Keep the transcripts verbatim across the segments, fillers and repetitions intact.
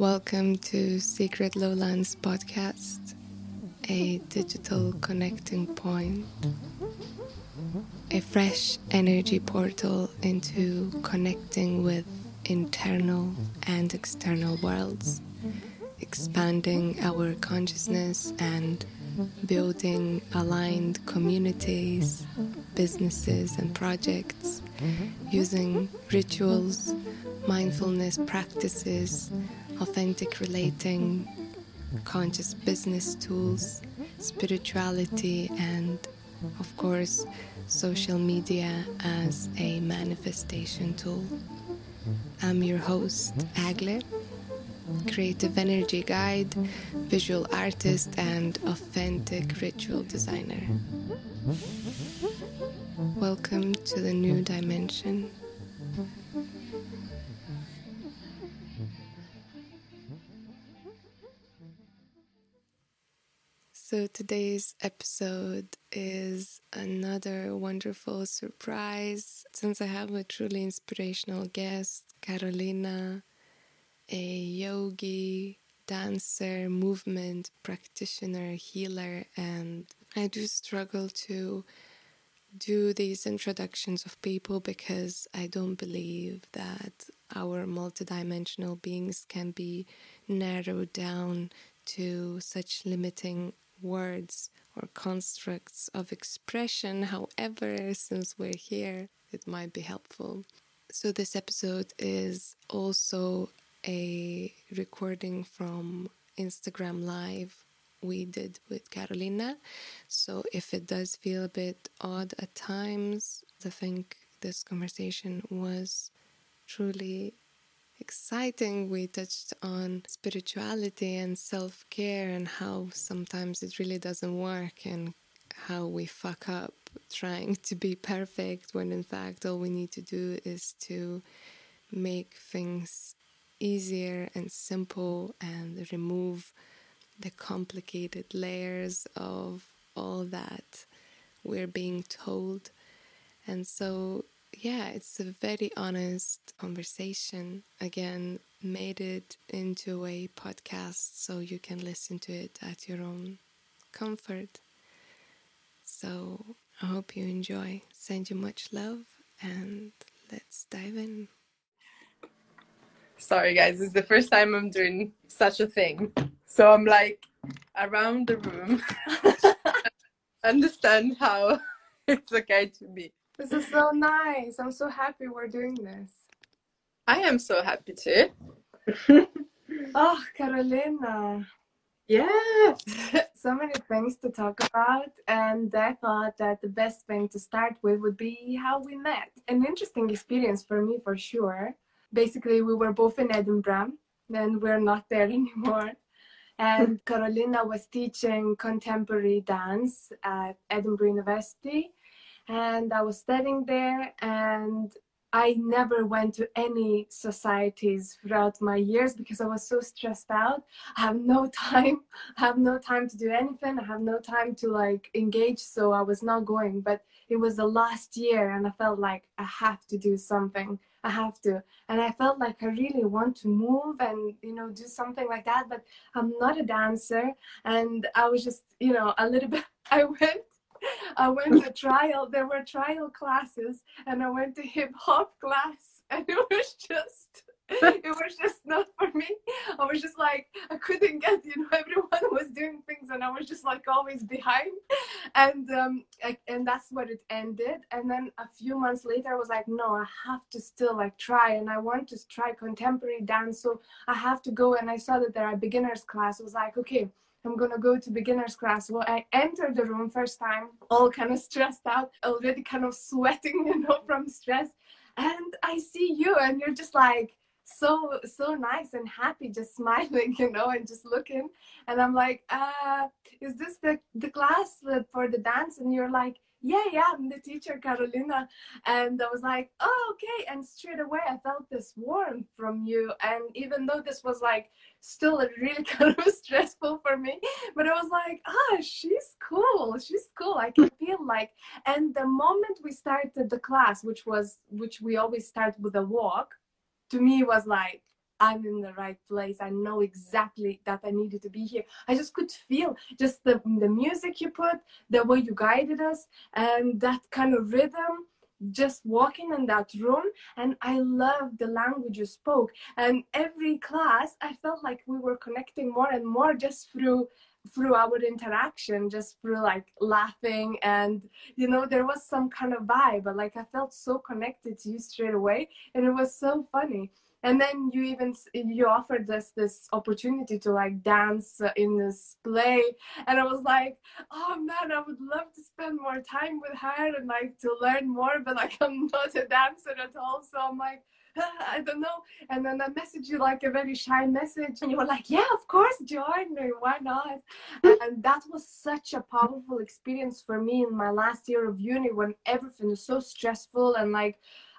Welcome to Secret Lowlands Podcast, a digital connecting point, a fresh energy portal into connecting with internal and external worlds, expanding our consciousness and building aligned communities, businesses and projects, using rituals, mindfulness practices, authentic relating, conscious business tools, spirituality, and, of course, social media as a manifestation tool. I'm your host, Agle, creative energy guide, visual artist, and authentic ritual designer. Welcome to the new dimension. So today's episode is another wonderful surprise, since I have a truly inspirational guest, Carolina, a yogi, dancer, movement practitioner, healer, and I do struggle to do these introductions of people because I don't believe that our multidimensional beings can be narrowed down to such limiting words or constructs of expression. However, since we're here, it might be helpful. So this episode is also a recording from Instagram Live we did with Carolina. So if it does feel a bit odd at times, I think this conversation was truly exciting. We touched on spirituality and self-care and how sometimes it really doesn't work and how we fuck up trying to be perfect when in fact all we need to do is to make things easier and simple and remove the complicated layers of all that we're being told. And so yeah, it's a very honest conversation. Again, made it into a podcast so you can listen to it at your own comfort. So I hope you enjoy. Send you much love and let's dive in. Sorry guys, this is the first time I'm doing such a thing. So I'm like around the room. Understand how it's okay to be. This is so nice. I'm so happy we're doing this. I am so happy too. Oh, Carolina. Yeah. So many things to talk about. And I thought that the best thing to start with would be how we met. An interesting experience for me, for sure. Basically, we were both in Edinburgh. Then we're not there anymore. And Carolina was teaching contemporary dance at Edinburgh University. And I was studying there, and I never went to any societies throughout my years because I was so stressed out. I have no time. I have no time to do anything. I have no time to like engage. So I was not going, but it was the last year and I felt like I have to do something. I have to. And I felt like I really want to move and, you know, do something like that, but I'm not a dancer. And I was just, you know, a little bit, I went. I went to trial, there were trial classes, and I went to hip hop class, and it was just, it was just not for me. I was just like, I couldn't get, you know, everyone was doing things, and I was just like always behind, and um, I, and that's what it ended. And then a few months later, I was like, no, I have to still like try, and I want to try contemporary dance, so I have to go. And I saw that there are beginners class. I was like, okay, I'm going to go to beginner's class. Well, I entered the room first time, all kind of stressed out, already kind of sweating, you know, from stress. And I see you and you're just like, so, so nice and happy, just smiling, you know, and just looking. And I'm like, uh, is this the, the class for the dance? And you're like, yeah, yeah, I'm the teacher, Carolina. And I was like, oh, okay. And straight away, I felt this warmth from you. And even though this was like still really kind of stressful for me, but I was like, ah, she's cool. She's cool. I can feel like, and the moment we started the class, which was, which we always start with a walk, to me was like, I'm in the right place. I know exactly that I needed to be here. I just could feel just the, the music you put, the way you guided us, and that kind of rhythm, just walking in that room. And I love the language you spoke. And every class, I felt like we were connecting more and more just through through our interaction, just through like laughing, and you know, there was some kind of vibe, but like I felt so connected to you straight away, and it was so funny. And then you even you offered us this opportunity to like dance in this play, and I was like, oh man, I would love to spend more time with her and like to learn more, but like I'm not a dancer at all, so I'm like, I don't know. And then I messaged you like a very shy message, and you were like, yeah, of course, join me, why not? And that was such a powerful experience for me in my last year of uni, when everything is so stressful and like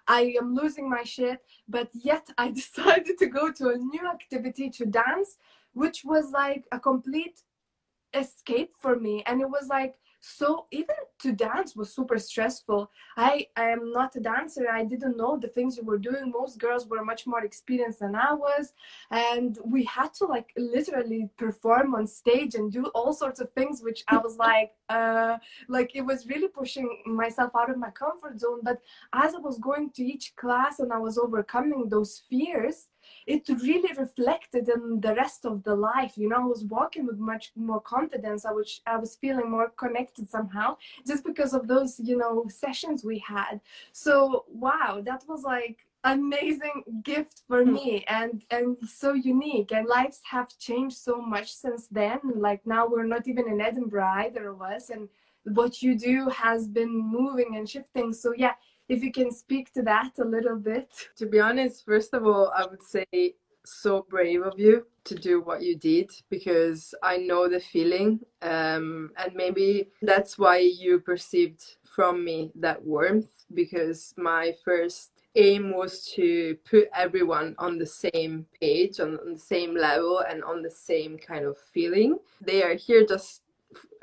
I am losing my shit, but yet I decided to go to a new activity, to dance, which was like a complete escape for me. And it was like, so even to dance was super stressful. I, I am not a dancer. I didn't know the things you were doing. Most girls were much more experienced than I was. And we had to like literally perform on stage and do all sorts of things, which I was like, uh, like it was really pushing myself out of my comfort zone. But as I was going to each class and I was overcoming those fears, it really reflected in the rest of the life. You know, I was walking with much more confidence. I was, I was feeling more connected somehow, just because of those, you know, sessions we had. So, wow, that was like amazing gift for me, and and so unique. And lives have changed so much since then. Like now we're not even in Edinburgh, either of us, and what you do has been moving and shifting. So yeah, if you can speak to that a little bit. To be honest, first of all, I would say so brave of you to do what you did, because I know the feeling. Um, and maybe that's why you perceived from me that warmth, because my first aim was to put everyone on the same page, on, on the same level, and on the same kind of feeling. They are here just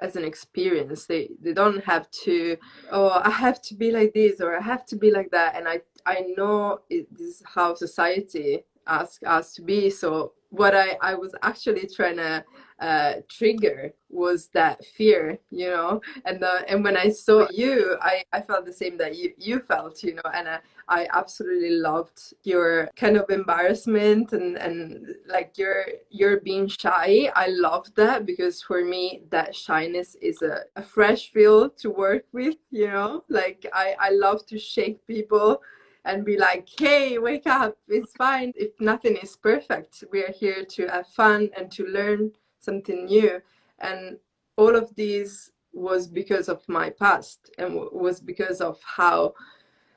as an experience. They they don't have to, oh, I have to be like this, or I have to be like that. And I I know it, this is how society asks us to be. So what I I was actually trying to uh trigger was that fear, you know. And the, and when I saw you, I I felt the same that you you felt, you know. And I I absolutely loved your kind of embarrassment and and like your your being shy. I loved that, because for me that shyness is a, a fresh field to work with, you know. Like I I love to shake people and be like, hey, wake up, it's fine. If nothing is perfect, we are here to have fun and to learn something new. And all of this was because of my past, and w- was because of how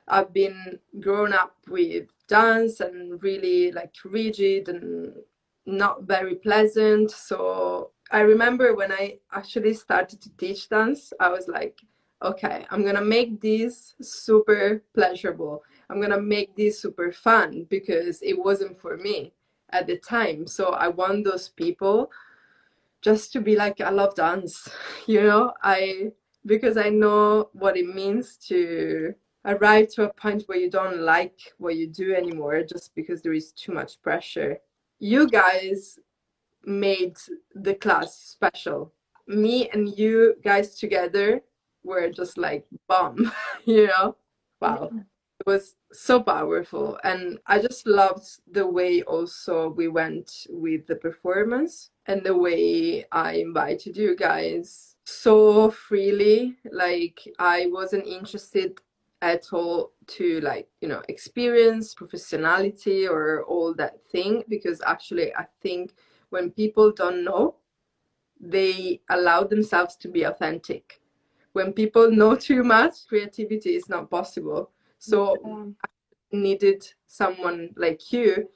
I've been grown up with dance, and really like rigid and not very pleasant. So I remember when I actually started to teach dance, I was like, okay, I'm gonna make this super pleasurable. I'm gonna make this super fun, because it wasn't for me at the time. So I want those people just to be like, I love dance, you know, I because I know what it means to arrive to a point where you don't like what you do anymore, just because there is too much pressure. You guys made the class special. Me and you guys together were just like bomb, you know. Wow, it was so powerful. And I just loved the way also we went with the performance, and the way I invited you guys so freely. Like I wasn't interested at all to like, you know, experience, professionality, or all that thing, because actually I think when people don't know, they allow themselves to be authentic. When people know too much, creativity is not possible. So yeah. I needed someone like you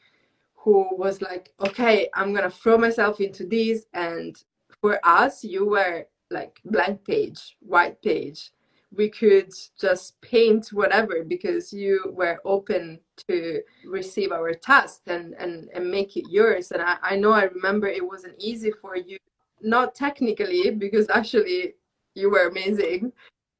who was like, okay, I'm gonna throw myself into this. And for us, you were like blank page, white page. We could just paint whatever, because you were open to receive our task and, and, and make it yours. And I, I know, I remember it wasn't easy for you, not technically, because actually you were amazing,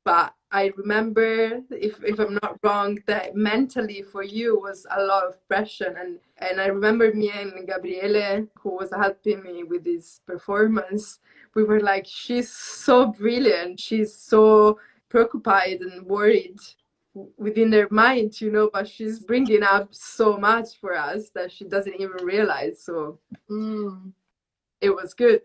But I remember, if, if I'm not wrong, that mentally for you was a lot of pressure. And, and I remember me and Gabriele, who was helping me with this performance, we were like, she's so brilliant. She's so preoccupied and worried within their mind, you know, but she's bringing up so much for us that she doesn't even realize. So mm. it was good.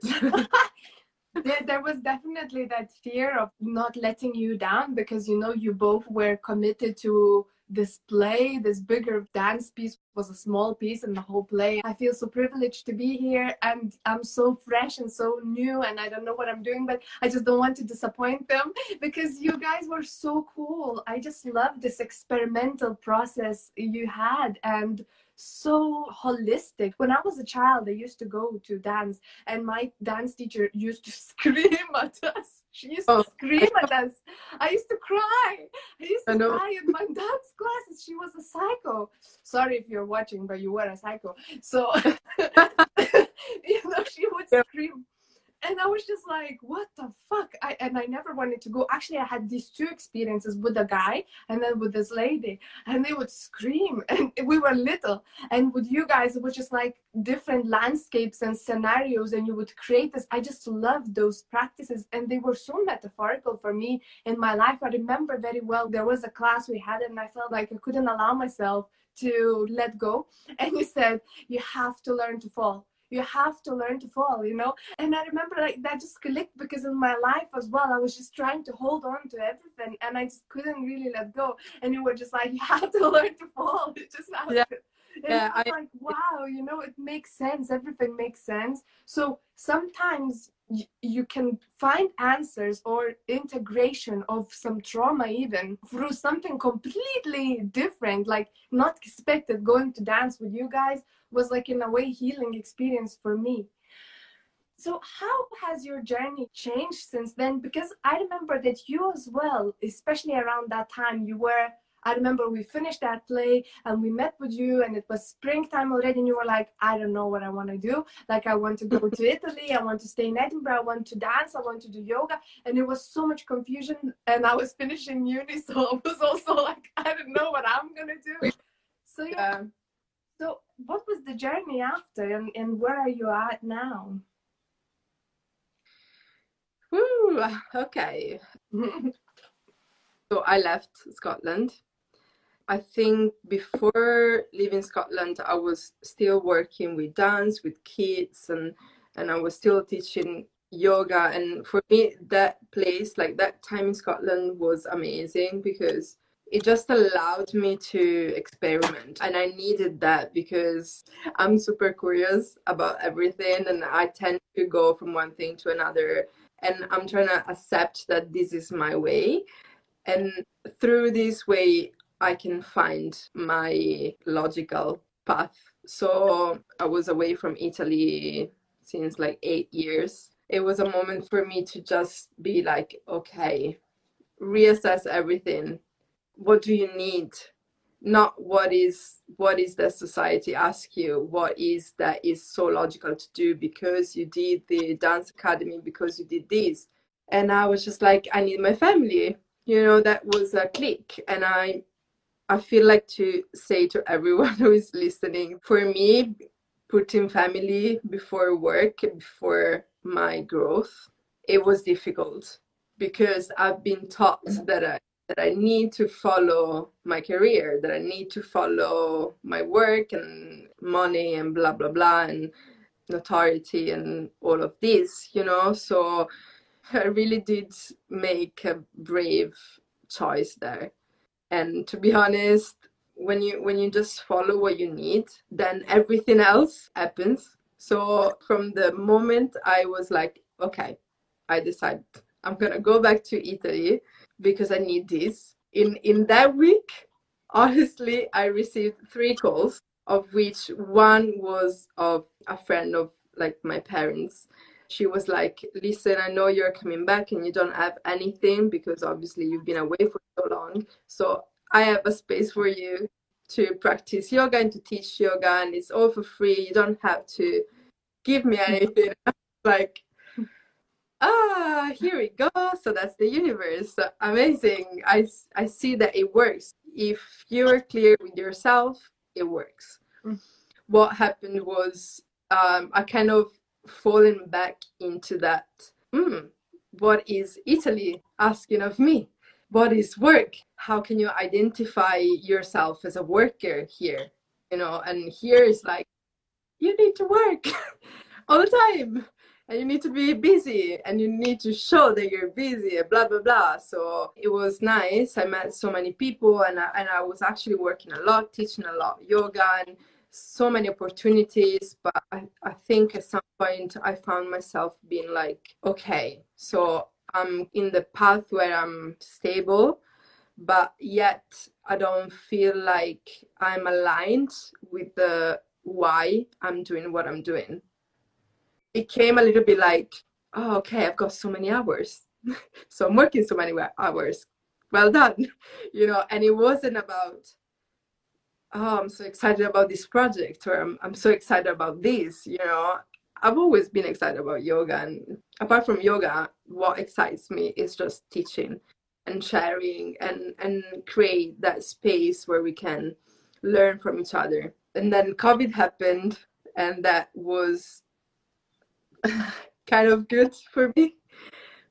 There was definitely that fear of not letting you down, because, you know, you both were committed to this play. This bigger dance piece was a small piece in the whole play. I feel so privileged to be here, and I'm so fresh and so new, and I don't know what I'm doing, but I just don't want to disappoint them, because you guys were so cool. I just love this experimental process you had, and so holistic. When I was a child, I used to go to dance, and my dance teacher used to scream at us. She used to scream at us. I used to cry. I used to I cry in my dance classes. She was a psycho. Sorry if you're watching, but you were a psycho. So, you know, she would yeah. scream. And I was just like, what the fuck? I, and I never wanted to go. Actually, I had these two experiences with a guy and then with this lady. And they would scream. And we were little. And with you guys, it was just like different landscapes and scenarios. And you would create this. I just loved those practices. And they were so metaphorical for me in my life. I remember very well, there was a class we had, and I felt like I couldn't allow myself to let go. And you said, you have to learn to fall. You have to learn to fall, you know? And I remember like that just clicked, because in my life as well, I was just trying to hold on to everything, and I just couldn't really let go. And you were just like, you have to learn to fall. It just happened. Yeah. Yeah, it's I, like, wow, you know, it makes sense. Everything makes sense. So sometimes y- you can find answers or integration of some trauma even through something completely different, like not expected. Going to dance with you guys was like, in a way, healing experience for me. So how has your journey changed since then? Because I remember that you as well, especially around that time, you were, I remember we finished that play and we met with you, and it was springtime already, and you were like, I don't know what I want to do. Like, I want to go to Italy. I want to stay in Edinburgh. I want to dance. I want to do yoga. And it was so much confusion, and I was finishing uni. So I was also like, I don't know what I'm going to do. So yeah. yeah. So what was the journey after, and, and where are you at now? Ooh, okay. So I left Scotland. I think before leaving Scotland, I was still working with dance, with kids, and, and I was still teaching yoga. And for me, that place, like that time in Scotland was amazing, because it just allowed me to experiment. And I needed that, because I'm super curious about everything, and I tend to go from one thing to another. And I'm trying to accept that this is my way. And through this way, I can find my logical path. So I was away from Italy since like eight years. It was a moment for me to just be like, okay, reassess everything. What do you need? Not what is what is that society asks you, what is that is so logical to do because you did the dance academy, because you did this. And I was just like, I need my family. You know, that was a click. And I I feel like to say to everyone who is listening, for me, putting family before work, before my growth, it was difficult, because I've been taught that I, that I need to follow my career, that I need to follow my work and money and blah, blah, blah, and notoriety and all of this, you know, so I really did make a brave choice there. And to be honest, when you when you just follow what you need, then everything else happens. So from the moment I was like, okay, I decided I'm going to go back to Italy because I need this. In, in that week, honestly, I received three calls, of which one was of a friend of like my parents. She was like, listen, I know you're coming back and you don't have anything because obviously you've been away for so long. So I have a space for you to practice yoga and to teach yoga, and it's all for free. You don't have to give me anything. Like, ah, here we go. So that's the universe. Amazing. I, I see that it works. If you're clear with yourself, it works. Mm. What happened was um, I kind of fallen back into that. Mm, what is Italy asking of me? What is work? How can you identify yourself as a worker here? You know, and here is like, you need to work all the time. And you need to be busy and you need to show that you're busy, blah, blah, blah. So it was nice. I met so many people and I, and I was actually working a lot, teaching a lot, yoga and so many opportunities. But I, I think at some point I found myself being like, okay, so I'm in the path where I'm stable, but yet I don't feel like I'm aligned with the why I'm doing what I'm doing. It came a little bit like, oh, okay, I've got so many hours. So I'm working so many hours. Well done. You know, and it wasn't about, oh, I'm so excited about this project or I'm, I'm so excited about this. You know, I've always been excited about yoga. And apart from yoga, what excites me is just teaching and sharing and, and create that space where we can learn from each other. And then COVID happened, and that was kind of good for me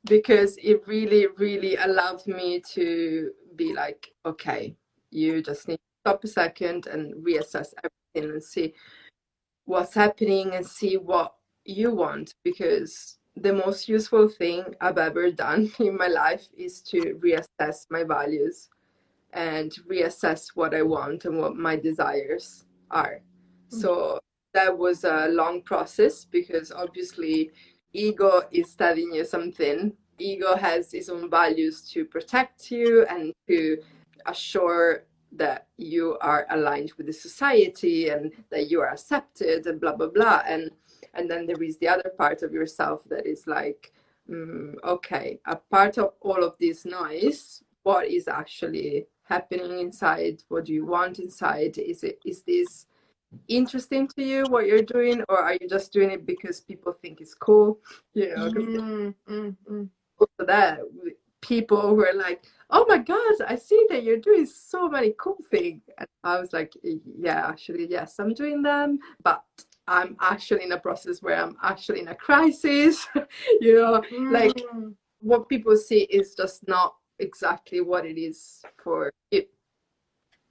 because it really really allowed me to be like, okay, you just need to stop a second and reassess everything and see what's happening and see what you want, because the most useful thing I've ever done in my life is to reassess my values and reassess what I want and what my desires are. Mm-hmm. So that was a long process because obviously ego is telling you something. Ego has its own values to protect you and to assure that you are aligned with the society and that you are accepted and blah, blah, blah. And and then there is the other part of yourself that is like, mm, okay, a part of all of this noise, what is actually happening inside? What do you want inside? Is it is this interesting to you what you're doing, or are you just doing it because people think it's cool? You know, mm, mm, mm. Also that people were like, oh my God, I see that you're doing so many cool things. And I was like, yeah, actually, yes, I'm doing them, but I'm actually in a process where I'm actually in a crisis. You know, mm. like what people see is just not exactly what it is for you.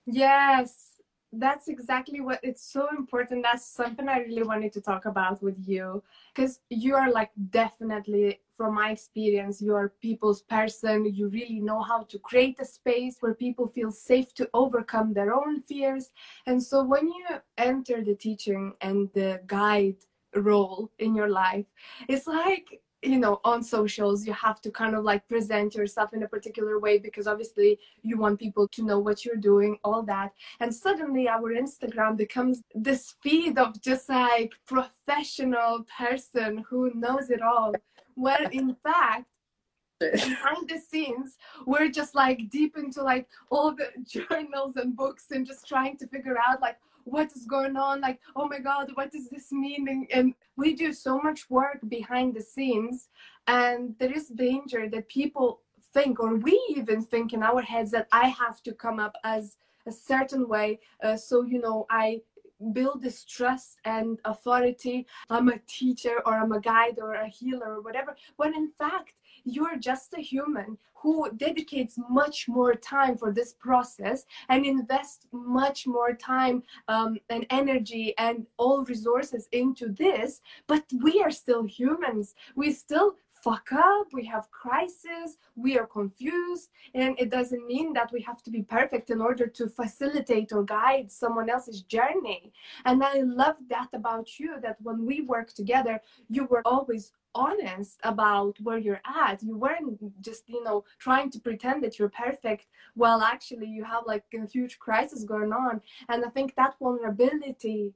Yes. That's exactly what, it's so important. That's something I really wanted to talk about with you, because you are like, definitely from my experience, you are people's person. You really know how to create a space where people feel safe to overcome their own fears. And so when you enter the teaching and the guide role in your life, it's like, you know, on socials, you have to kind of like present yourself in a particular way because obviously you want people to know what you're doing, all that. And suddenly our Instagram becomes this feed of just like professional person who knows it all. Well, in fact, behind the scenes, we're just like deep into like all the journals and books and just trying to figure out like, what is going on? Like, oh my God, what does this mean? And, and we do so much work behind the scenes, and there is danger that people think, or we even think in our heads, that I have to come up as a certain way. Uh, so, you know, I build this trust and authority. I'm a teacher, or I'm a guide, or a healer, or whatever. When in fact, you're just a human who dedicates much more time for this process and invests much more time um, and energy and all resources into this. But we are still humans. We still fuck up. We have crises. We are confused. And it doesn't mean that we have to be perfect in order to facilitate or guide someone else's journey. And I love that about you, that when we work together, you were always honest about where you're at. You weren't just, you know, trying to pretend that you're perfect while actually you have like a huge crisis going on. And I think that vulnerability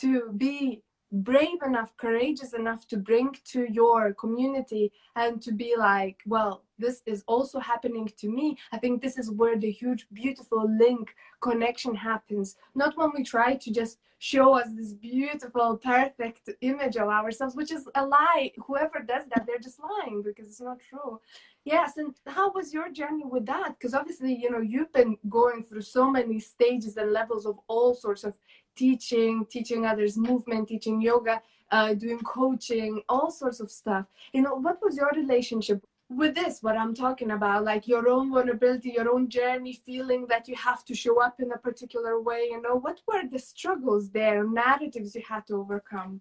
to be brave enough, courageous enough to bring to your community and to be like, well, this is also happening to me. I think this is where the huge, beautiful link connection happens. Not when we try to just show us this beautiful, perfect image of ourselves, which is a lie. Whoever does that, they're just lying because it's not true. Yes, and how was your journey with that? Because obviously, you know, you've been going through so many stages and levels of all sorts of teaching, teaching others, movement, teaching yoga, uh, doing coaching, all sorts of stuff. You know, what was your relationship with this, what I'm talking about, like your own vulnerability, your own journey, feeling that you have to show up in a particular way? You know, what were the struggles there, narratives you had to overcome?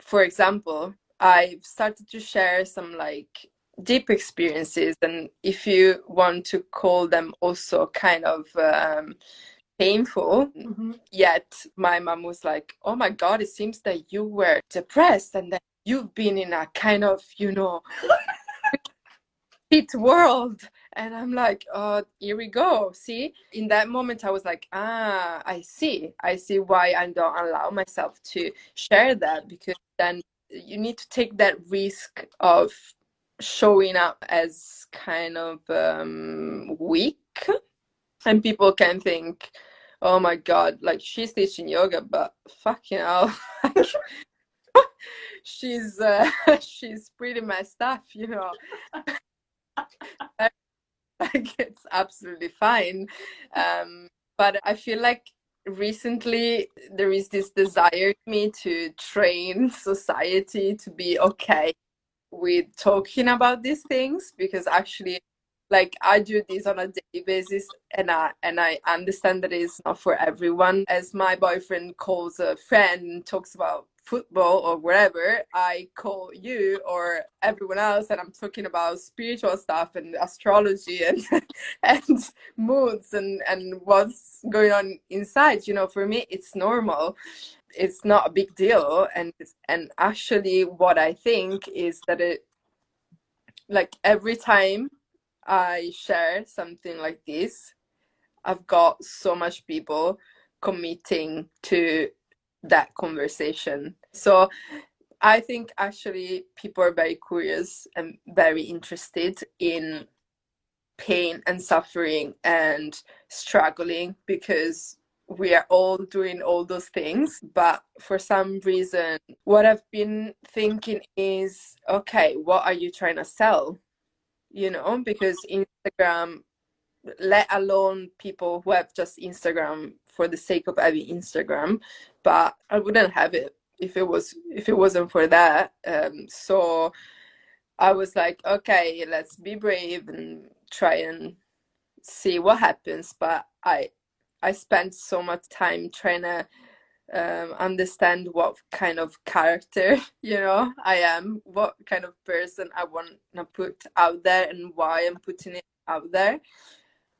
For example, I started to share some like deep experiences, and if you want to call them also kind of um, painful, mm-hmm. yet my mom was like, oh my God, it seems that you were depressed and that you've been in a kind of, you know, shit world. And I'm like, oh, here we go. See, in that moment, I was like, ah, I see. I see why I don't allow myself to share that, because then you need to take that risk of showing up as kind of um, weak, and people can think, oh my God, like she's teaching yoga, but fucking hell, she's uh, she's pretty messed up, you know. like, like it's absolutely fine, um, but I feel like recently there is this desire in me to train society to be okay with talking about these things, because actually like I do this on a daily basis, and I and I understand that it's not for everyone. As my boyfriend calls a friend and talks about football or whatever, I call you or everyone else and I'm talking about spiritual stuff and astrology and and moods and and what's going on inside. You know, for me it's normal, it's not a big deal. And and actually what I think is that it, like every time I share something like this, I've got so much people committing to that conversation. So I think actually people are very curious and very interested in pain and suffering and struggling, because we are all doing all those things. But for some reason, what I've been thinking is, okay, what are you trying to sell? You know, because Instagram, let alone people who have just Instagram for the sake of having Instagram, but I wouldn't have it if it was if it wasn't for that. Um, so I was like, okay, let's be brave and try and see what happens. But I I spent so much time trying to um, understand what kind of character, you know, I am, what kind of person I want to put out there and why I'm putting it out there.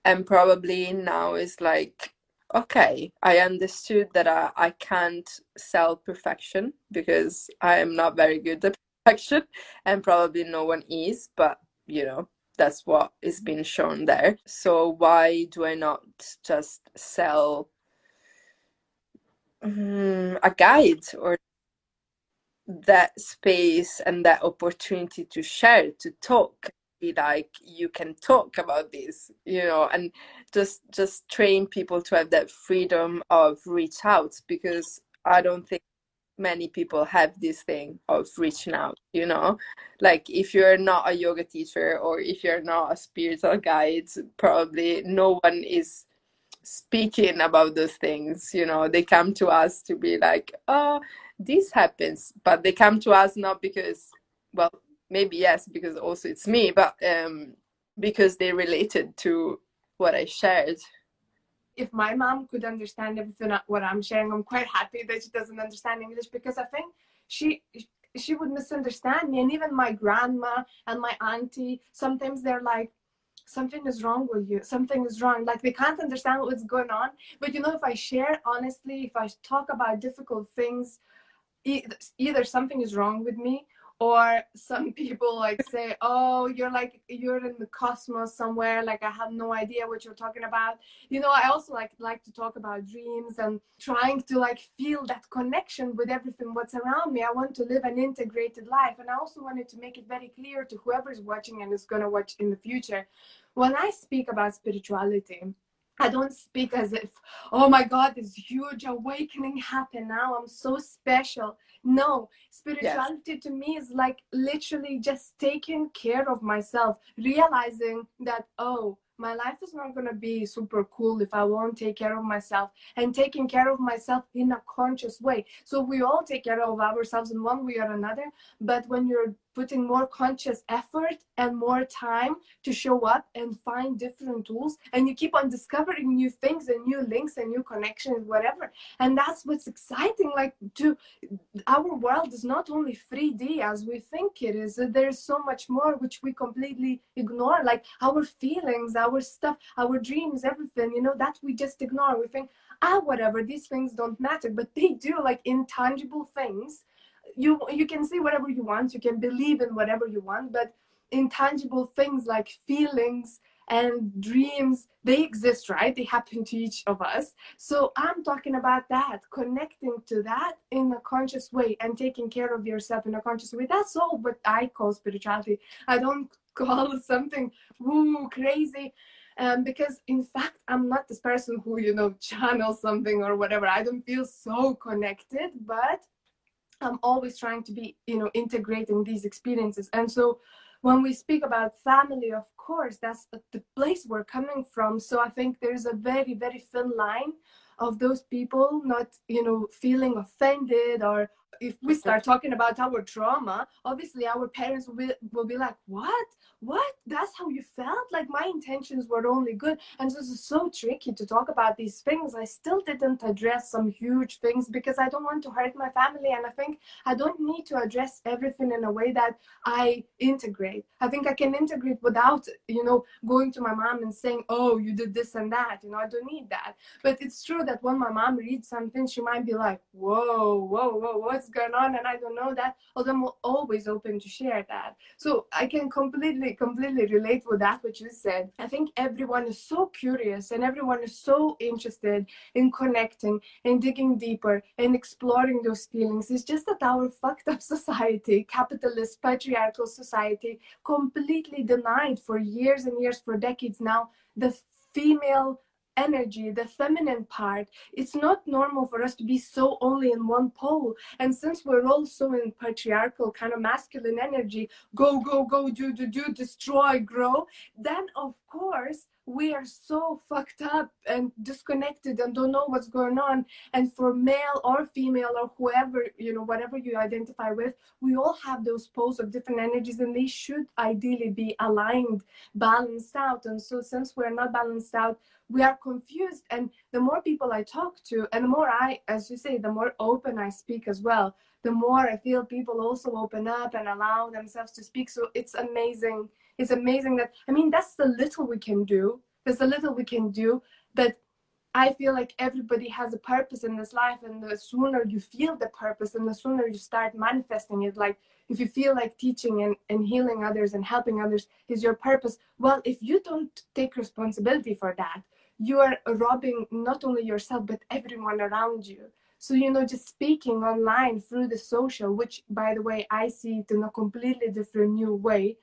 And probably now it's like, okay, I understood that I, I can't sell perfection, because I am not very good at perfection, and probably no one is, but, you know, that's what is being shown there. So why do I not just sell um, a guide or that space and that opportunity to share, to talk, be like, you can talk about this, you know, and just just train people to have that freedom of reach out, because I don't think many people have this thing of reaching out, you know, like if you're not a yoga teacher or if you're not a spiritual guide, probably no one is speaking about those things. You know, they come to us to be like, oh, this happens, but they come to us not because, well, maybe yes, because also it's me, but um, because they related to what I shared. If my mom could understand everything what I'm sharing, I'm quite happy that she doesn't understand English, because I think she she would misunderstand me. And even my grandma and my auntie, sometimes they're like, something is wrong with you, something is wrong. Like they can't understand what's going on. But you know, if I share honestly, if I talk about difficult things, either, either something is wrong with me, Or some people like say, oh, you're like, you're in the cosmos somewhere. Like, I have no idea what you're talking about. You know, I also like like to talk about dreams and trying to like feel that connection with everything what's around me. I want to live an integrated life. And I also wanted to make it very clear to whoever's watching and is going to watch in the future. When I speak about spirituality, I don't speak as if, oh my God, this huge awakening happened now, I'm so special. No, spirituality yes. to me is like literally just taking care of myself, realizing that, oh, my life is not going to be super cool if I won't take care of myself, and taking care of myself in a conscious way. So we all take care of ourselves in one way or another, but when you're putting more conscious effort and more time to show up and find different tools, and you keep on discovering new things and new links and new connections, whatever. And that's what's exciting. Like, to our world is not only three D as we think it is. There's so much more which we completely ignore, like our feelings, our stuff, our dreams, everything, you know, that we just ignore. We think, ah, whatever, these things don't matter, but they do. Like intangible things, you you can say whatever you want, you can believe in whatever you want, but intangible things like feelings and dreams, they exist, right? They happen to each of us. So I'm talking about that, connecting to that in a conscious way and taking care of yourself in a conscious way. That's all what I call spirituality. I don't call something woo crazy, um, because in fact I'm not this person who, you know, channels something or whatever. I don't feel so connected, but I'm always trying to be, you know, integrating these experiences. And so when we speak about family, of course, that's the place we're coming from. So I think there's a very, very thin line of those people not, you know, feeling offended. Or if we start talking about our trauma, obviously our parents will, will be like, what? What? That's how you felt? Like, my intentions were only good. And this is so tricky to talk about these things. I still didn't address some huge things because I don't want to hurt my family. And I think I don't need to address everything in a way that I integrate. I think I can integrate without, you know, going to my mom and saying, oh, you did this and that. You know, I don't need that. But it's true that when my mom reads something, she might be like, whoa, whoa, whoa, what's going on? And I don't know that. Although I'm always open to share that. So I can completely, completely relate with that, which you said. I think everyone is so curious and everyone is so interested in connecting and digging deeper and exploring those feelings. It's just that our fucked up society, capitalist, patriarchal society, completely denied for years and years, for decades now, the female energy, the feminine part. It's not normal for us to be so only in one pole. And since we're also in patriarchal kind of masculine energy, go, go, go, do, do, do, destroy, grow, then of course we are so fucked up and disconnected and don't know what's going on. And for male or female or whoever, you know, whatever you identify with, we all have those poles of different energies, and they should ideally be aligned, balanced out. And so since we're not balanced out, we are confused. And the more people I talk to, and the more I, as you say, the more open I speak as well, the more I feel people also open up and allow themselves to speak. So it's amazing. It's amazing that, I mean, that's the little we can do. There's the little we can do, but I feel like everybody has a purpose in this life, and the sooner you feel the purpose and the sooner you start manifesting it. Like, if you feel like teaching and, and healing others and helping others is your purpose, well, if you don't take responsibility for that, you are robbing not only yourself, but everyone around you. So, you know, just speaking online through the social, which, by the way, I see it in a completely different new way.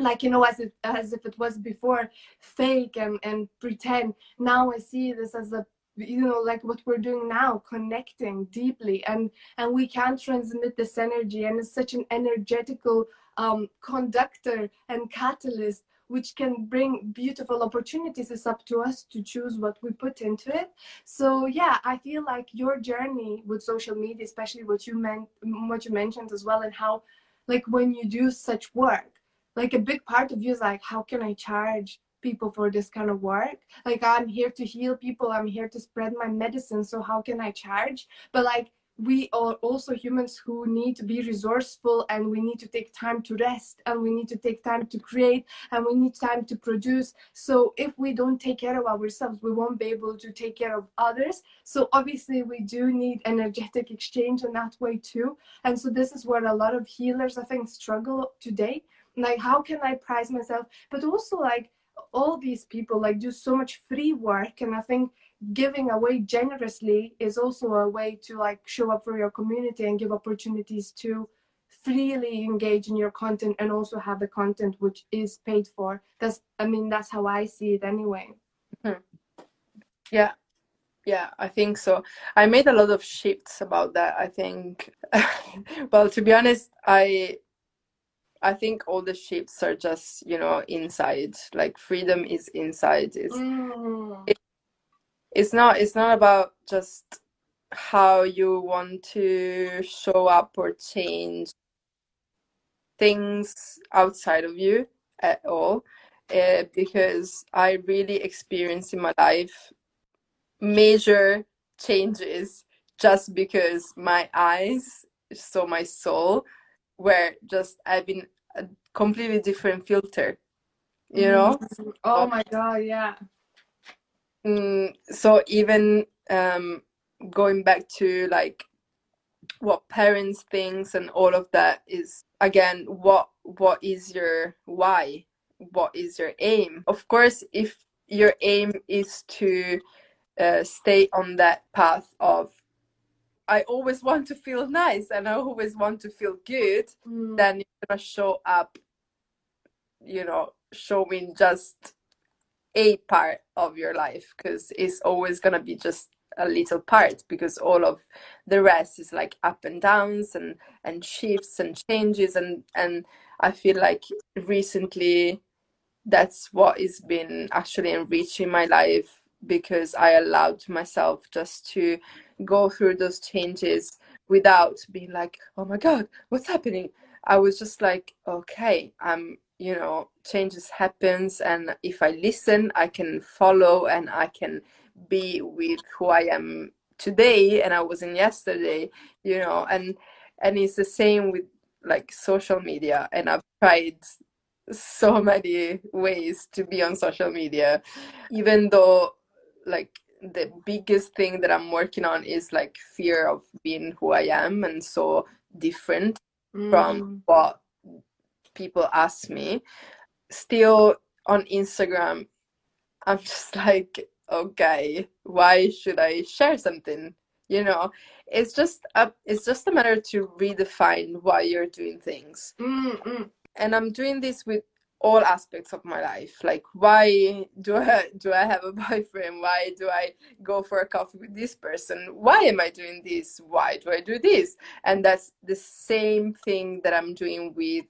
Like, you know, as it, as if it was before fake and, and pretend. Now I see this as a, you know, like what we're doing now, connecting deeply, and, and we can transmit this energy. And it's such an energetical um, conductor and catalyst, which can bring beautiful opportunities. It's up to us to choose what we put into it. So yeah, I feel like your journey with social media, especially what you meant, what you mentioned as well, and how, like, when you do such work, like a big part of you is like, how can I charge people for this kind of work? Like, I'm here to heal people. I'm here to spread my medicine. So how can I charge? But like, we are also humans who need to be resourceful, and we need to take time to rest, and we need to take time to create, and we need time to produce. So if we don't take care of ourselves, we won't be able to take care of others. So obviously we do need energetic exchange in that way too. And so this is where a lot of healers, I think, struggle today. Like, how can I prize myself? But also, like, all these people like do so much free work, and I think giving away generously is also a way to like show up for your community and give opportunities to freely engage in your content and also have the content which is paid for. That's, I mean, that's how I see it anyway. Mm-hmm. Yeah. Yeah, I think so. I made a lot of shifts about that, I think. Well, to be honest, I I think all the shifts are just, you know, inside. Like, freedom is inside. It's, mm. it, It's not it's not about just how you want to show up or change things outside of you at all, uh, because I really experienced in my life major changes just because my eyes, so my soul, were just having a completely different filter, you know? Mm. Oh my God, yeah. Mm, so even um, going back to like what parents thinks and all of that is, again, what what is your why? What is your aim? Of course, if your aim is to uh, stay on that path of, I always want to feel nice and I always want to feel good, mm. then you're gonna show up, you know, showing just a part of your life, because it's always going to be just a little part, because all of the rest is like up and downs and and shifts and changes, and and I feel like recently that's what has been actually enriching my life, because I allowed myself just to go through those changes without being like, oh my God, what's happening? I was just like, okay, I'm you know, changes happens, and if I listen, I can follow and I can be with who I am today and I wasn't yesterday, you know, and and it's the same with like social media. And I've tried so many ways to be on social media, even though like the biggest thing that I'm working on is like fear of being who I am and so different mm. from what people ask me. Still on Instagram, I'm just like, okay, why should I share something? You know, it's just a, it's just a matter to redefine why you're doing things. Mm-mm. And I'm doing this with all aspects of my life. Like, why do I do I have a boyfriend? Why do I go for a coffee with this person? Why am I doing this? Why do I do this? And that's the same thing that I'm doing with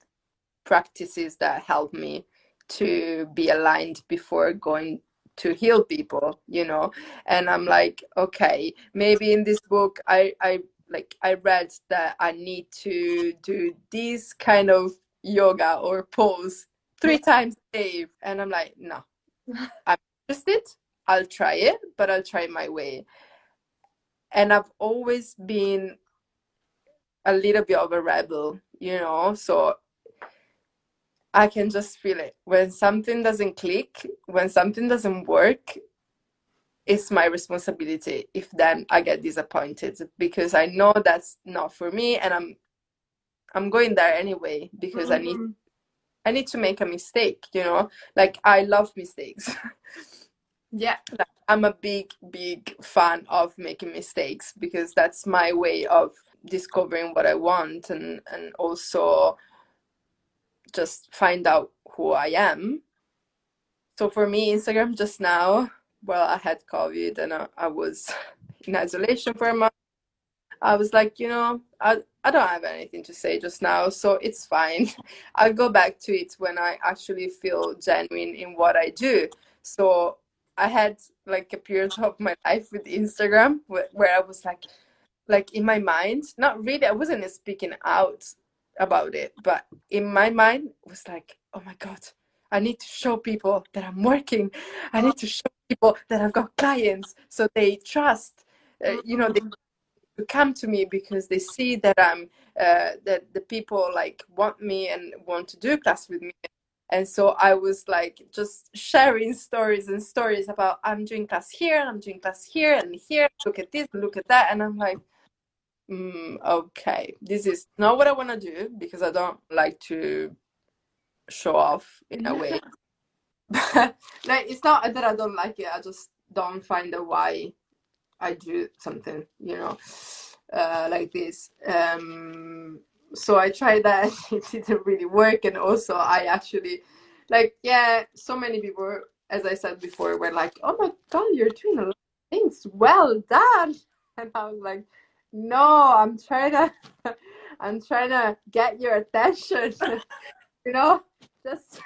practices that help me to be aligned before going to heal people, you know. And I'm like, okay, maybe in this book I, I like I read that I need to do this kind of yoga or pose three times a day, and I'm like, no, I'm interested, I'll try it, but I'll try my way. And I've always been a little bit of a rebel, you know, so I can just feel it. When something doesn't click, when something doesn't work, it's my responsibility if then I get disappointed, because I know that's not for me, and I'm I'm going there anyway, because mm-hmm. I need I need to make a mistake, you know? Like, I love mistakes. Yeah. Like, I'm a big, big fan of making mistakes, because that's my way of discovering what I want, and, and also just find out who I am. So for me, Instagram just now, well, I had COVID and I, I was in isolation for a month. I was like, you know, I, I don't have anything to say just now, so it's fine. I'll go back to it when I actually feel genuine in what I do. So I had like a period of my life with Instagram where, where I was like, like in my mind, not really, I wasn't speaking out about it, but in my mind it was like, oh my God, I need to show people that I'm working, I need to show people that I've got clients so they trust, uh, you know, they who come to me because they see that I'm uh, that the people like want me and want to do class with me. And so I was like just sharing stories and stories about I'm doing class here and I'm doing class here and here. Look at this, look at that. And I'm like, mm, okay, this is not what I want to do because I don't like to show off in a way. But like, it's not that I don't like it. I just don't find out why I do something, you know, uh, like this. Um, So I tried that, it didn't really work. And also I actually, like, yeah, so many people, as I said before, were like, oh my God, you're doing a lot of things, well done. And I was like, no, I'm trying to, I'm trying to get your attention, you know, just,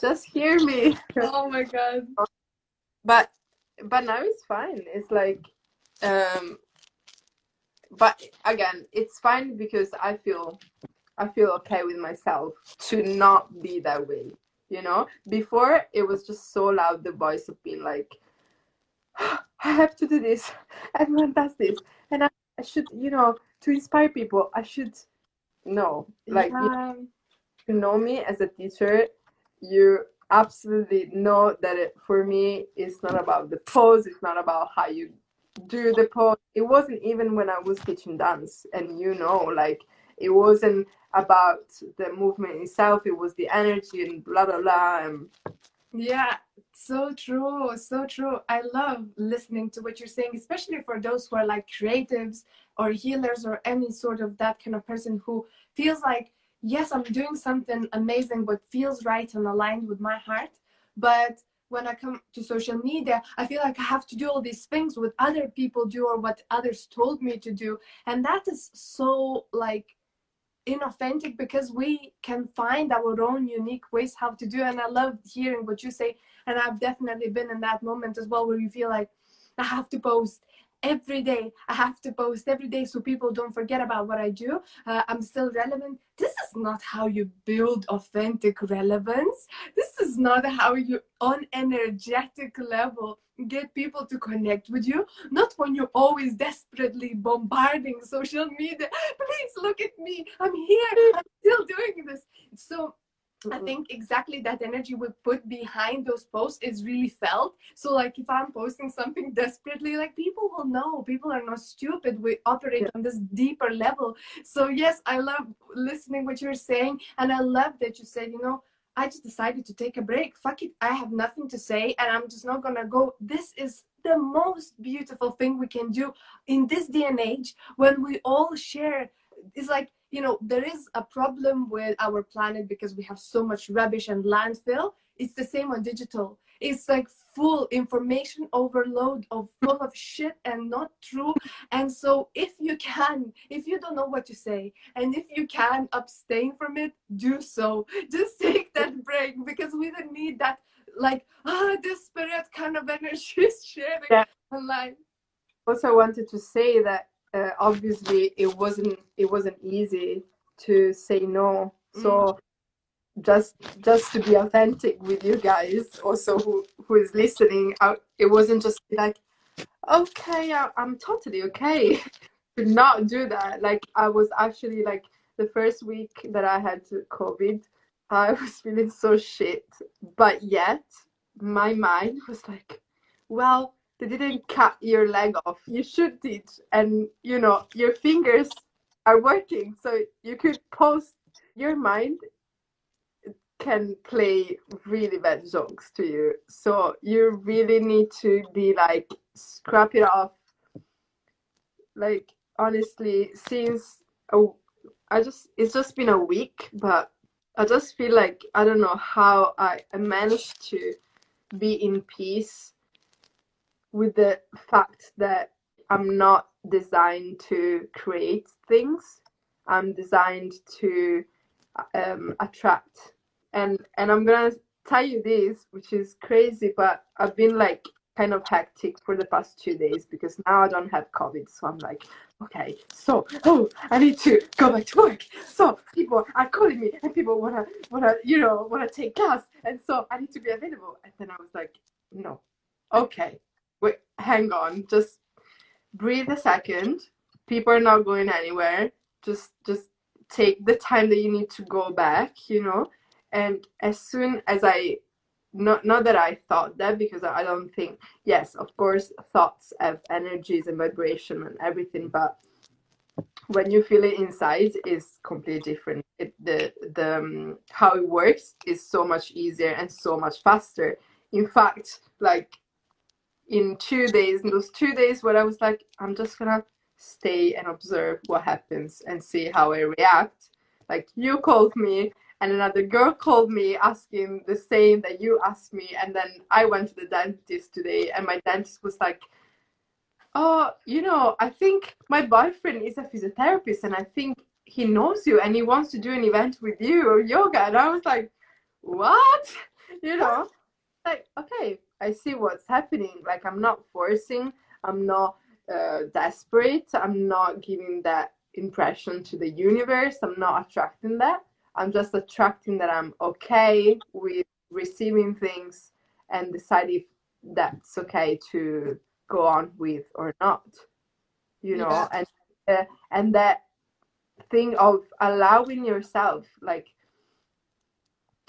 just hear me. Oh my God. But, but now it's fine. It's like, um, but again, it's fine because I feel I feel okay with myself to not be that way, you know? Before, it was just so loud, the voice of being like, oh, I have to do this. Everyone does this. And I, I should, you know, to inspire people, I should know. Like, yeah. You know, you know me as a teacher, you absolutely know that it, for me, it's not about the pose. It's not about how you do the pose. It wasn't even when I was teaching dance, and you know, like, it wasn't about the movement itself, it was the energy and blah blah blah. And yeah, so true, so true. I love listening to what you're saying, especially for those who are like creatives or healers or any sort of that kind of person who feels like, yes, I'm doing something amazing, but feels right and aligned with my heart, but when I come to social media, I feel like I have to do all these things what other people do or what others told me to do. And that is so like inauthentic, because we can find our own unique ways how to do. And I love hearing what you say. And I've definitely been in that moment as well, where you feel like I have to post every day. I have to post every day so people don't forget about what I do. Uh, I'm still relevant. This is not how you build authentic relevance. This is not how you, on energetic level, get people to connect with you. Not when you're always desperately bombarding social media. Please look at me. I'm here. I'm still doing this. So mm-hmm. I think exactly that energy we put behind those posts is really felt. So like, if I'm posting something desperately, like, people will know. People are not stupid. We operate yeah. on this deeper level. So yes, I love listening what you're saying, and I love that you said, you know, I just decided to take a break. Fuck it, I have nothing to say, and I'm just not gonna go. This is the most beautiful thing we can do in this day and age, when we all share. It's like, you know, there is a problem with our planet because we have so much rubbish and landfill. It's the same on digital. It's like full information overload, of full of shit and not true. And so if you can, if you don't know what to say, and if you can abstain from it, do so. Just take that break, because we don't need that, like, ah, desperate kind of energy sharing yeah. online. Also, I wanted to say that Uh, obviously it wasn't it wasn't easy to say no, so mm. just just to be authentic with you guys also who who is listening, I, it wasn't just like, okay, I, I'm totally okay to not do that. Like, I was actually, like, the first week that I had COVID, I was feeling so shit, but yet my mind was like, well, they didn't cut your leg off, you should teach, and you know, your fingers are working, so you could post. Your mind can play really bad jokes to you, so you really need to be like, scrap it off. Like, honestly, since a, I just it's just been a week, but I just feel like, I don't know how I managed to be in peace with the fact that I'm not designed to create things. I'm designed to um, attract. And and I'm gonna tell you this, which is crazy, but I've been like kind of hectic for the past two days because now I don't have COVID. So I'm like, okay, so oh, I need to go back to work. So people are calling me, and people wanna wanna you know wanna take class, and so I need to be available. And then I was like, no, okay. Wait, hang on, just breathe a second. People are not going anywhere. Just just take the time that you need to go back, you know. And as soon as I, not not that I thought that, because I don't think, yes, of course, thoughts have energies and vibration and everything, but when you feel it inside, is completely different. It, the the um, how it works is so much easier and so much faster. In fact, like in two days, in those two days where I was like, I'm just gonna stay and observe what happens and see how I react. Like you called me, and another girl called me asking the same that you asked me, and then I went to the dentist today, and my dentist was like, oh, you know, I think my boyfriend is a physiotherapist, and I think he knows you, and he wants to do an event with you or yoga. And I was like, what? You know, like, okay, I see what's happening. Like, I'm not forcing, I'm not uh, desperate, I'm not giving that impression to the universe, I'm not attracting that. I'm just attracting that I'm okay with receiving things and decide if that's okay to go on with or not, you know. Yeah. And uh, and that thing of allowing yourself, like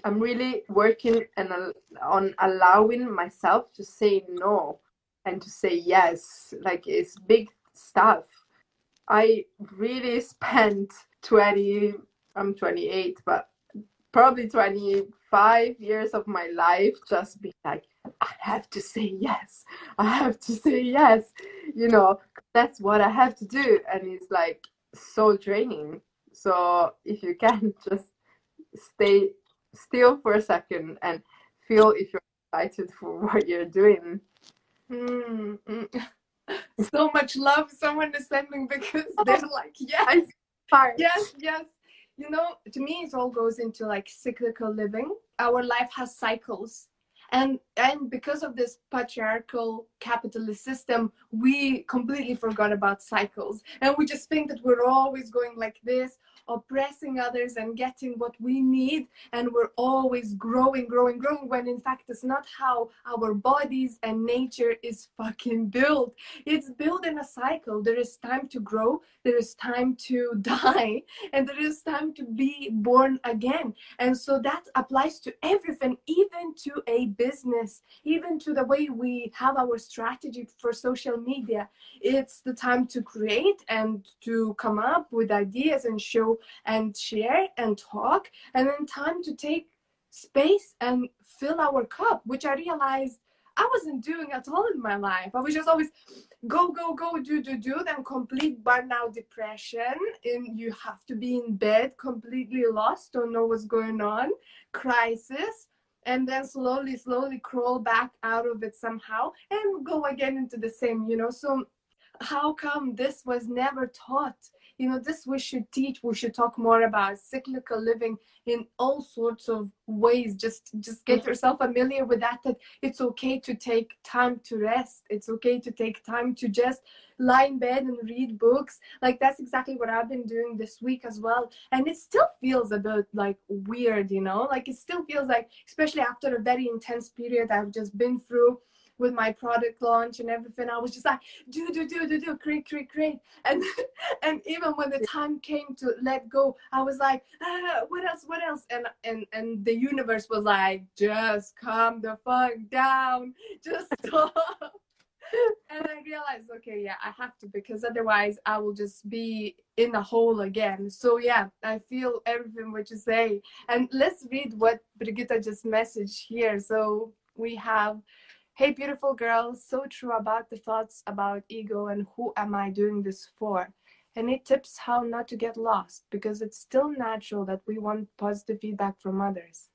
I'm really working and uh, on allowing myself to say no and to say yes. Like, it's big stuff. I really spent twenty I'm twenty-eight, but probably twenty-five years of my life just being like, I have to say yes, I have to say yes, you know, that's what I have to do. And it's like so draining. So if you can just stay still for a second and feel if you're excited for what you're doing. Mm-hmm. So much love someone is sending, because they're like, yes, yes, yes. You know, to me, it all goes into like cyclical living. Our life has cycles. And and because of this patriarchal capitalist system, we completely forgot about cycles. And we just think that we're always going like this, oppressing others and getting what we need. And we're always growing, growing, growing, when in fact, it's not how our bodies and nature is fucking built. It's built in a cycle. There is time to grow. There is time to die. And there is time to be born again. And so that applies to everything, even to a business, even to the way we have our strategy for social media. It's the time to create and to come up with ideas and show and share and talk, and then time to take space and fill our cup, which I realized I wasn't doing at all in my life. I was just always go, go, go, do, do, do, then complete burnout, depression, and you have to be in bed completely lost, don't know what's going on, crisis. And then slowly, slowly crawl back out of it somehow and go again into the same, you know. So how come this was never taught? You know, this we should teach. We should talk more about cyclical living in all sorts of ways. Just just get yourself familiar with that, that it's okay to take time to rest. It's okay to take time to just lie in bed and read books. Like, that's exactly what I've been doing this week as well. And it still feels a bit like weird, you know, like it still feels like, especially after a very intense period I've just been through with my product launch and everything, I was just like, do, do, do, do, do, create, create, create. And and even when the time came to let go, I was like, ah, what else, what else? And, and and the universe was like, just calm the fuck down, just stop. And I realized, okay, yeah, I have to, because otherwise I will just be in a hole again. So yeah, I feel everything what you say. And let's read what Brigitta just messaged here. So we have, hey, beautiful girl, so true about the thoughts about ego and who am I doing this for? Any tips how not to get lost? Because it's still natural that we want positive feedback from others.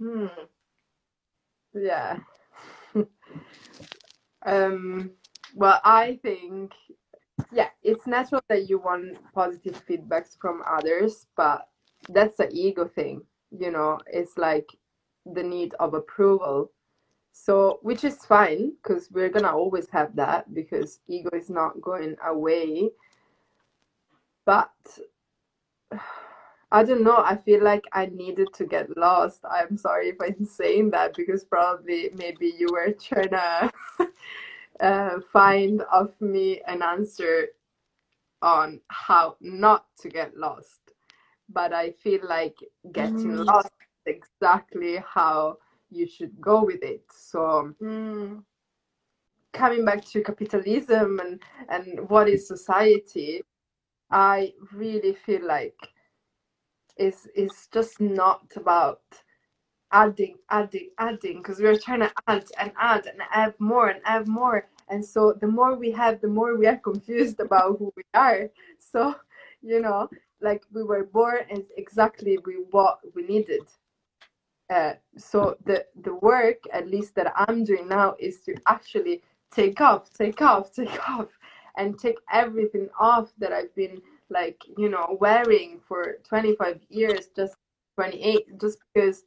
Hmm. Yeah. um. Well, I think, yeah, it's natural that you want positive feedbacks from others, but that's the ego thing, you know, it's like the need of approval. So, which is fine, because we're going to always have that, because ego is not going away. But I don't know, I feel like I needed to get lost. I'm sorry if I'm saying that, because probably maybe you were trying to uh, find of me an answer on how not to get lost, but I feel like getting mm. lost is exactly how you should go with it. So mm. coming back to capitalism and, and what is society, I really feel like it's, it's just not about adding, adding, adding, because we're trying to add and add and add more and add more. And so the more we have, the more we are confused about who we are. So, you know, like we were born and exactly we, what we needed. Uh, so the, the work, at least that I'm doing now, is to actually take off, take off, take off, and take everything off that I've been, like, you know, wearing for twenty-five years, just twenty-eight, just because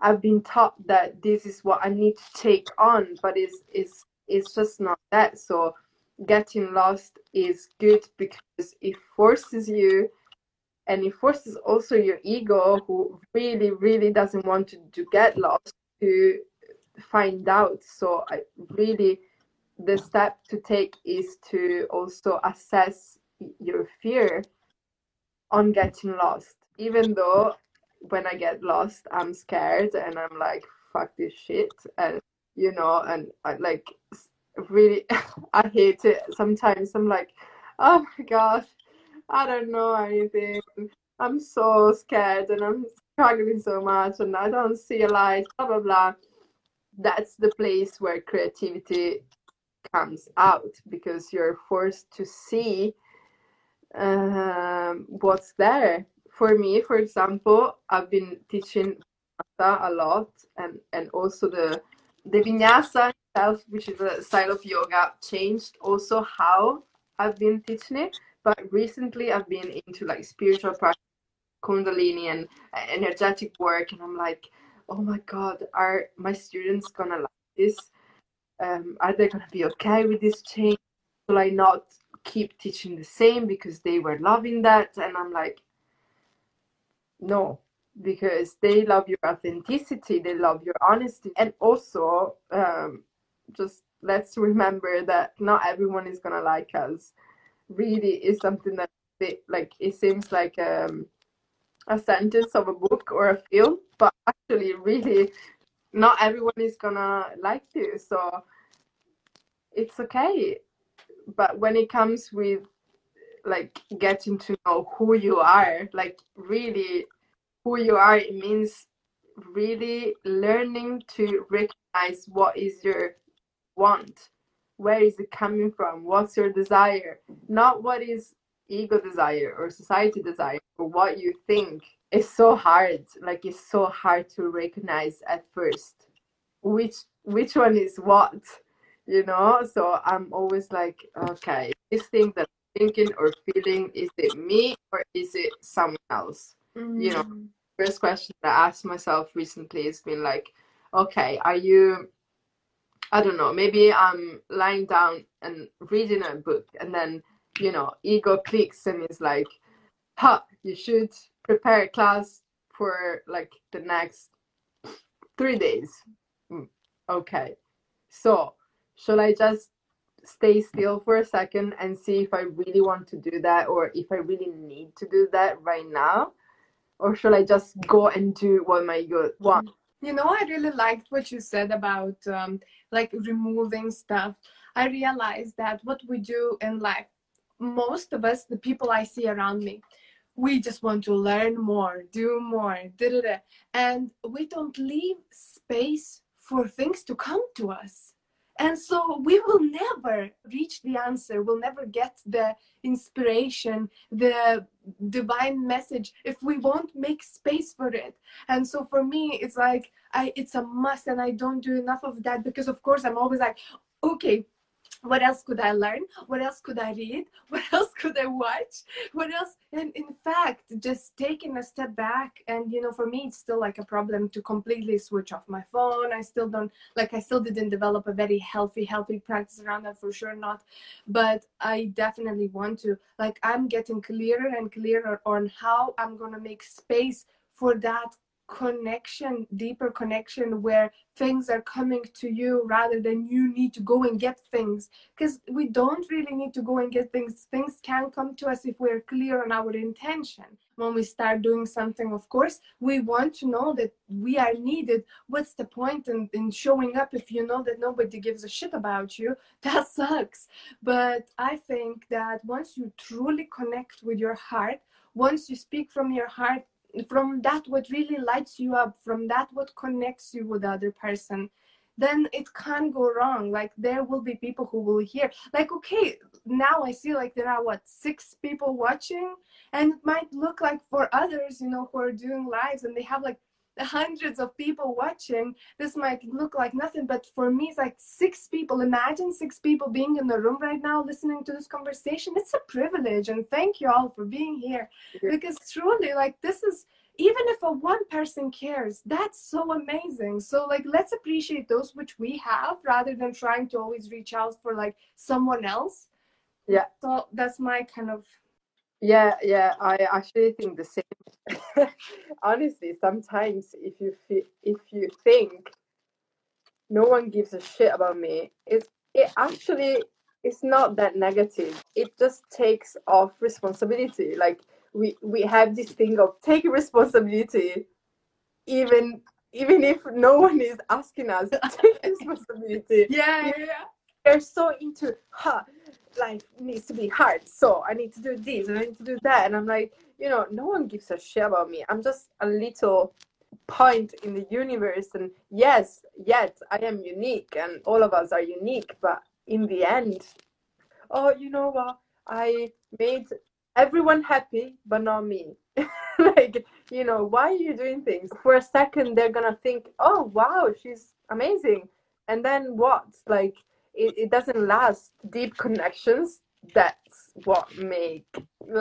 I've been taught that this is what I need to take on, but it's, it's, it's just not that. So getting lost is good because it forces you, and it forces also your ego, who really, really doesn't want to, to get lost, to find out. So I really, the step to take is to also assess your fear on getting lost. Even though when I get lost, I'm scared and I'm like, fuck this shit. And, you know, and I, like, really, I hate it. Sometimes I'm like, oh my gosh, I don't know anything. I'm so scared and I'm struggling so much and I don't see a light, blah, blah, blah. That's the place where creativity comes out, because you're forced to see um, what's there. For me, for example, I've been teaching Vinyasa a lot, and, and also the, the Vinyasa itself, which is a style of yoga, changed also how I've been teaching it. But recently I've been into like spiritual practice, Kundalini and energetic work. And I'm like, oh my God, are my students gonna like this? Um, are they gonna be okay with this change? Will I not keep teaching the same because they were loving that? And I'm like, no, because they love your authenticity. They love your honesty. And also um, just let's remember that not everyone is gonna like us. Really is something that they, like it seems like um, a sentence of a book or a film, but actually really not everyone is gonna like you, so it's okay. But when it comes with like getting to know who you are, like really who you are, it means really learning to recognize what is your want. Where is it coming from? What's your desire? Not what is ego desire or society desire or what you think. It's so hard. Like it's so hard to recognize at first which which one is what, you know? So I'm always like, okay, this thing that I'm thinking or feeling, is it me or is it someone else? Mm-hmm. You know, first question that I asked myself recently has been like, okay, are you... I don't know, maybe I'm lying down and reading a book and then, you know, ego clicks and is like, ha, you should prepare class for like the next three days. Okay, so should I just stay still for a second and see if I really want to do that or if I really need to do that right now? Or should I just go and do what my ego wants? You know, I really liked what you said about um, like removing stuff. I realized that what we do in life, most of us, the people I see around me, we just want to learn more, do more, da da da. And we don't leave space for things to come to us. And so we will never reach the answer. We'll never get the inspiration, the divine message, if we won't make space for it. And so for me, it's like, I, it's a must, and I don't do enough of that because, of course, I'm always like, okay, what else could I learn? What else could I read? What else could I watch? What else? And in fact, just taking a step back. And, you know, for me, it's still like a problem to completely switch off my phone. I still don't, like, I still didn't develop a very healthy, healthy practice around that, for sure not. But I definitely want to, like, I'm getting clearer and clearer on how I'm going to make space for that connection, deeper connection, where things are coming to you rather than you need to go and get things, because we don't really need to go and get things. Things can come to us if we're clear on our intention. When we start doing something, of course, we want to know that we are needed. What's the point in, in showing up if you know that nobody gives a shit about you? That sucks. But I think that once you truly connect with your heart, once you speak from your heart, from that what really lights you up, from that what connects you with the other person, then it can't go wrong. Like, there will be people who will hear, like, okay, now I see, like, there are what, six people watching, and it might look like for others, you know, who are doing lives and they have like hundreds of people watching, this might look like nothing, but for me it's like six people. Imagine six people being in the room right now listening to this conversation. It's a privilege, and thank you all for being here, because truly, like, this is, even if a one person cares, that's so amazing. So, like, let's appreciate those which we have rather than trying to always reach out for like someone else. Yeah, so that's my kind of Yeah, yeah, I actually think the same. Honestly, sometimes if you feel, if you think no one gives a shit about me, it's it actually it's not that negative. It just takes off responsibility. Like, we, we have this thing of taking responsibility, even even if no one is asking us to take responsibility. Yeah, yeah, yeah. They're so into, huh, life needs to be hard, so I need to do this and I need to do that. And I'm like, you know, no one gives a shit about me. I'm just a little point in the universe. And yes, yet I am unique, and all of us are unique. But in the end, oh, you know what? I made everyone happy, but not me. Like, you know, why are you doing things? For a second, they're going to think, oh, wow, she's amazing. And then what? Like, It, it doesn't last. Deep connections, that's what make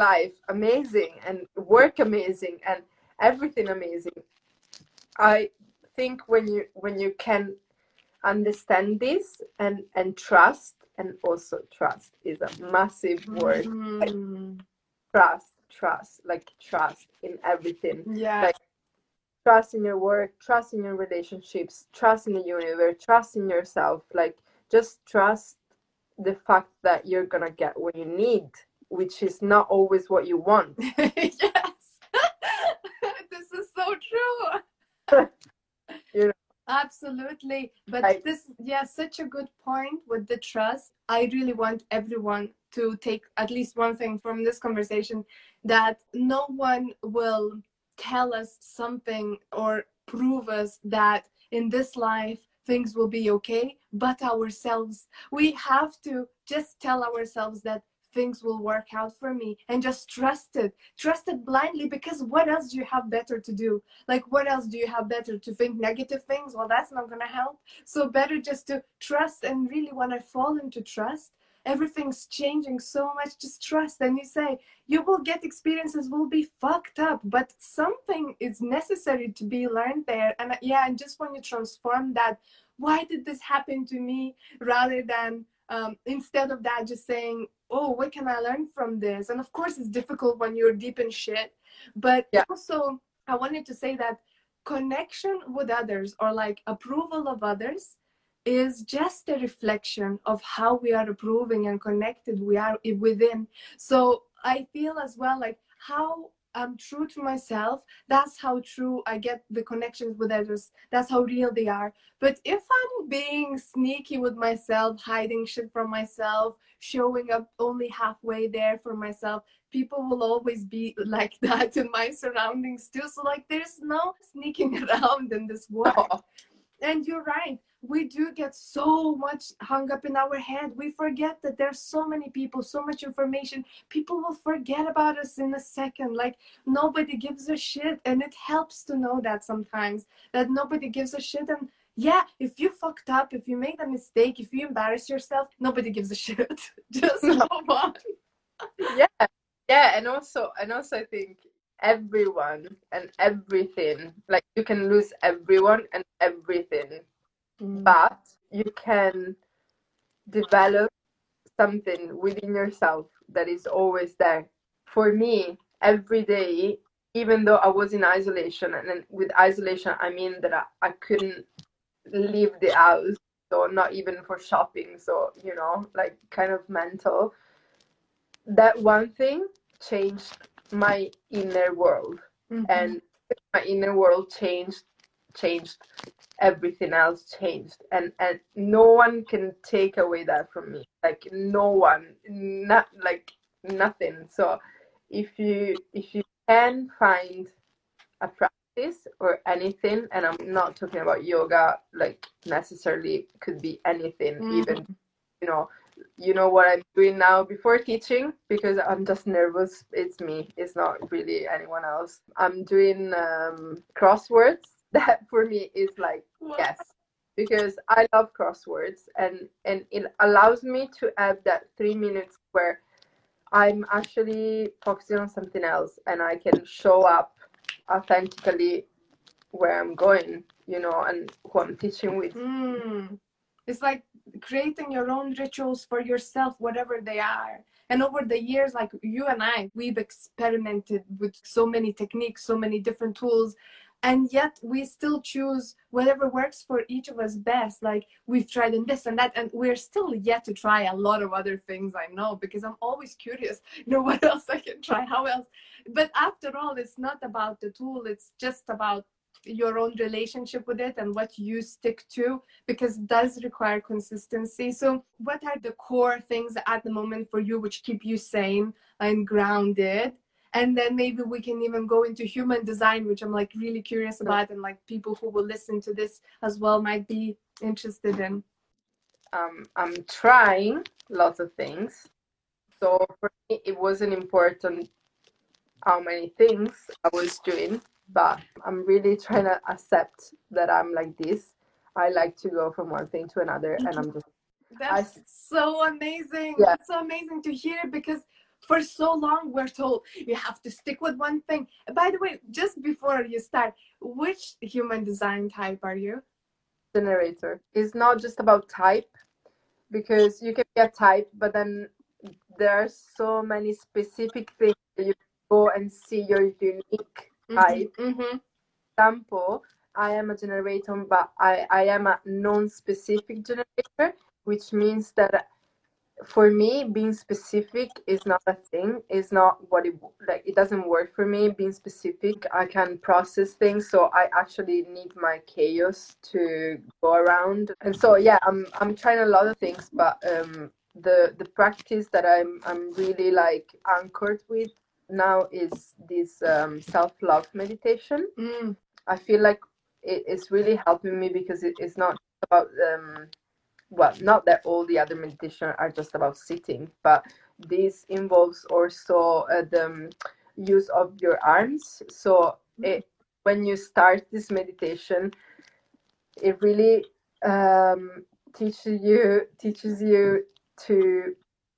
life amazing and work amazing and everything amazing. I think when you when you can understand this and and trust, and also trust is a massive word. Mm-hmm. Like, trust, trust, like trust in everything. Yeah. Like, trust in your work, trust in your relationships, trust in the universe, trust in yourself. Like, just trust the fact that you're going to get what you need, which is not always what you want. Yes. This is so true. You know? Absolutely. But I, this, yeah, such a good point with the trust. I really want everyone to take at least one thing from this conversation, that no one will tell us something or prove us that in this life things will be okay, but ourselves. We have to just tell ourselves that things will work out for me, and just trust it. Trust it blindly, because what else do you have better to do? Like, what else do you have better to think negative things? Well, that's not going to help. So better just to trust. And really, when I fall into trust, everything's changing so much. Just trust. And you say, you will get experiences will be fucked up, but something is necessary to be learned there. And yeah, and just when you transform that, why did this happen to me? Rather than um, instead of that, just saying, oh, what can I learn from this? And of course, it's difficult when you're deep in shit. But yeah. Also, I wanted to say that connection with others, or like approval of others, is just a reflection of how we are approving and connected we are within. So I feel as well, like, how I'm true to myself, that's how true I get the connections with others. That's how real they are. But if I'm being sneaky with myself, hiding shit from myself, showing up only halfway there for myself, people will always be like that in my surroundings too. So, like, there's no sneaking around in this world. Oh. And you're right. We do get so much hung up in our head. We forget that there's so many people, so much information. People will forget about us in a second. Like, nobody gives a shit. And it helps to know that sometimes, that nobody gives a shit. And yeah, if you fucked up, if you made a mistake, if you embarrass yourself, nobody gives a shit. Just move on. Yeah. Yeah. And also, and also I think everyone and everything, like, you can lose everyone and everything. But you can develop something within yourself that is always there. For me, every day even though I was in isolation, and then with isolation, I mean that I, I couldn't leave the house, so not even for shopping. So, you know, like kind of mental. That one thing changed my inner world, mm-hmm. and my inner world changed, changed everything else changed. And, and no one can take away that from me. Like no one, not like nothing. So if you, if you can find a practice or anything, and I'm not talking about yoga, like necessarily, could be anything, mm-hmm. even, you know, you know what I'm doing now before teaching, because I'm just nervous. It's me. It's not really anyone else. I'm doing um, crosswords. That for me is like, yes, because I love crosswords, and, and it allows me to have that three minutes where I'm actually focusing on something else, and I can show up authentically where I'm going, you know, and who I'm teaching with. Mm. It's like creating your own rituals for yourself, whatever they are. And over the years, like you and I, we've experimented with so many techniques, so many different tools, and yet we still choose whatever works for each of us best. Like we've tried in this and that, and we're still yet to try a lot of other things, I know, because I'm always curious, you know, what else I can try, how else. But after all, it's not about the tool, it's just about your own relationship with it and what you stick to, because it does require consistency. So what are the core things at the moment for you which keep you sane and grounded? And then maybe we can even go into human design, which I'm like really curious about, and like people who will listen to this as well might be interested in. Um, I'm trying lots of things. So for me, it wasn't important how many things I was doing, but I'm really trying to accept that I'm like this. I like to go from one thing to another, and I'm just... That's I, so amazing. Yeah. That's so amazing to hear, because for so long we're told you have to stick with one thing. By the way, just before you start, which human design type are you? Generator. It's not just about type, because you can be a type, but then there are so many specific things that you go and see your unique type. Mm-hmm, mm-hmm. For example, I am a generator, but I, I am a non-specific generator, which means that for me, being specific is not a thing. It's not what it like. It doesn't work for me being specific. I can process things, so I actually need my chaos to go around. And so, yeah, I'm I'm trying a lot of things, but um, the the practice that I'm I'm really like anchored with now is this um, self-love meditation. Mm. I feel like it, it's really helping me, because it, it's not about um. Well, not that all the other meditations are just about sitting, but this involves also uh, the um, use of your arms. So it, when you start this meditation, it really um, teaches you teaches you to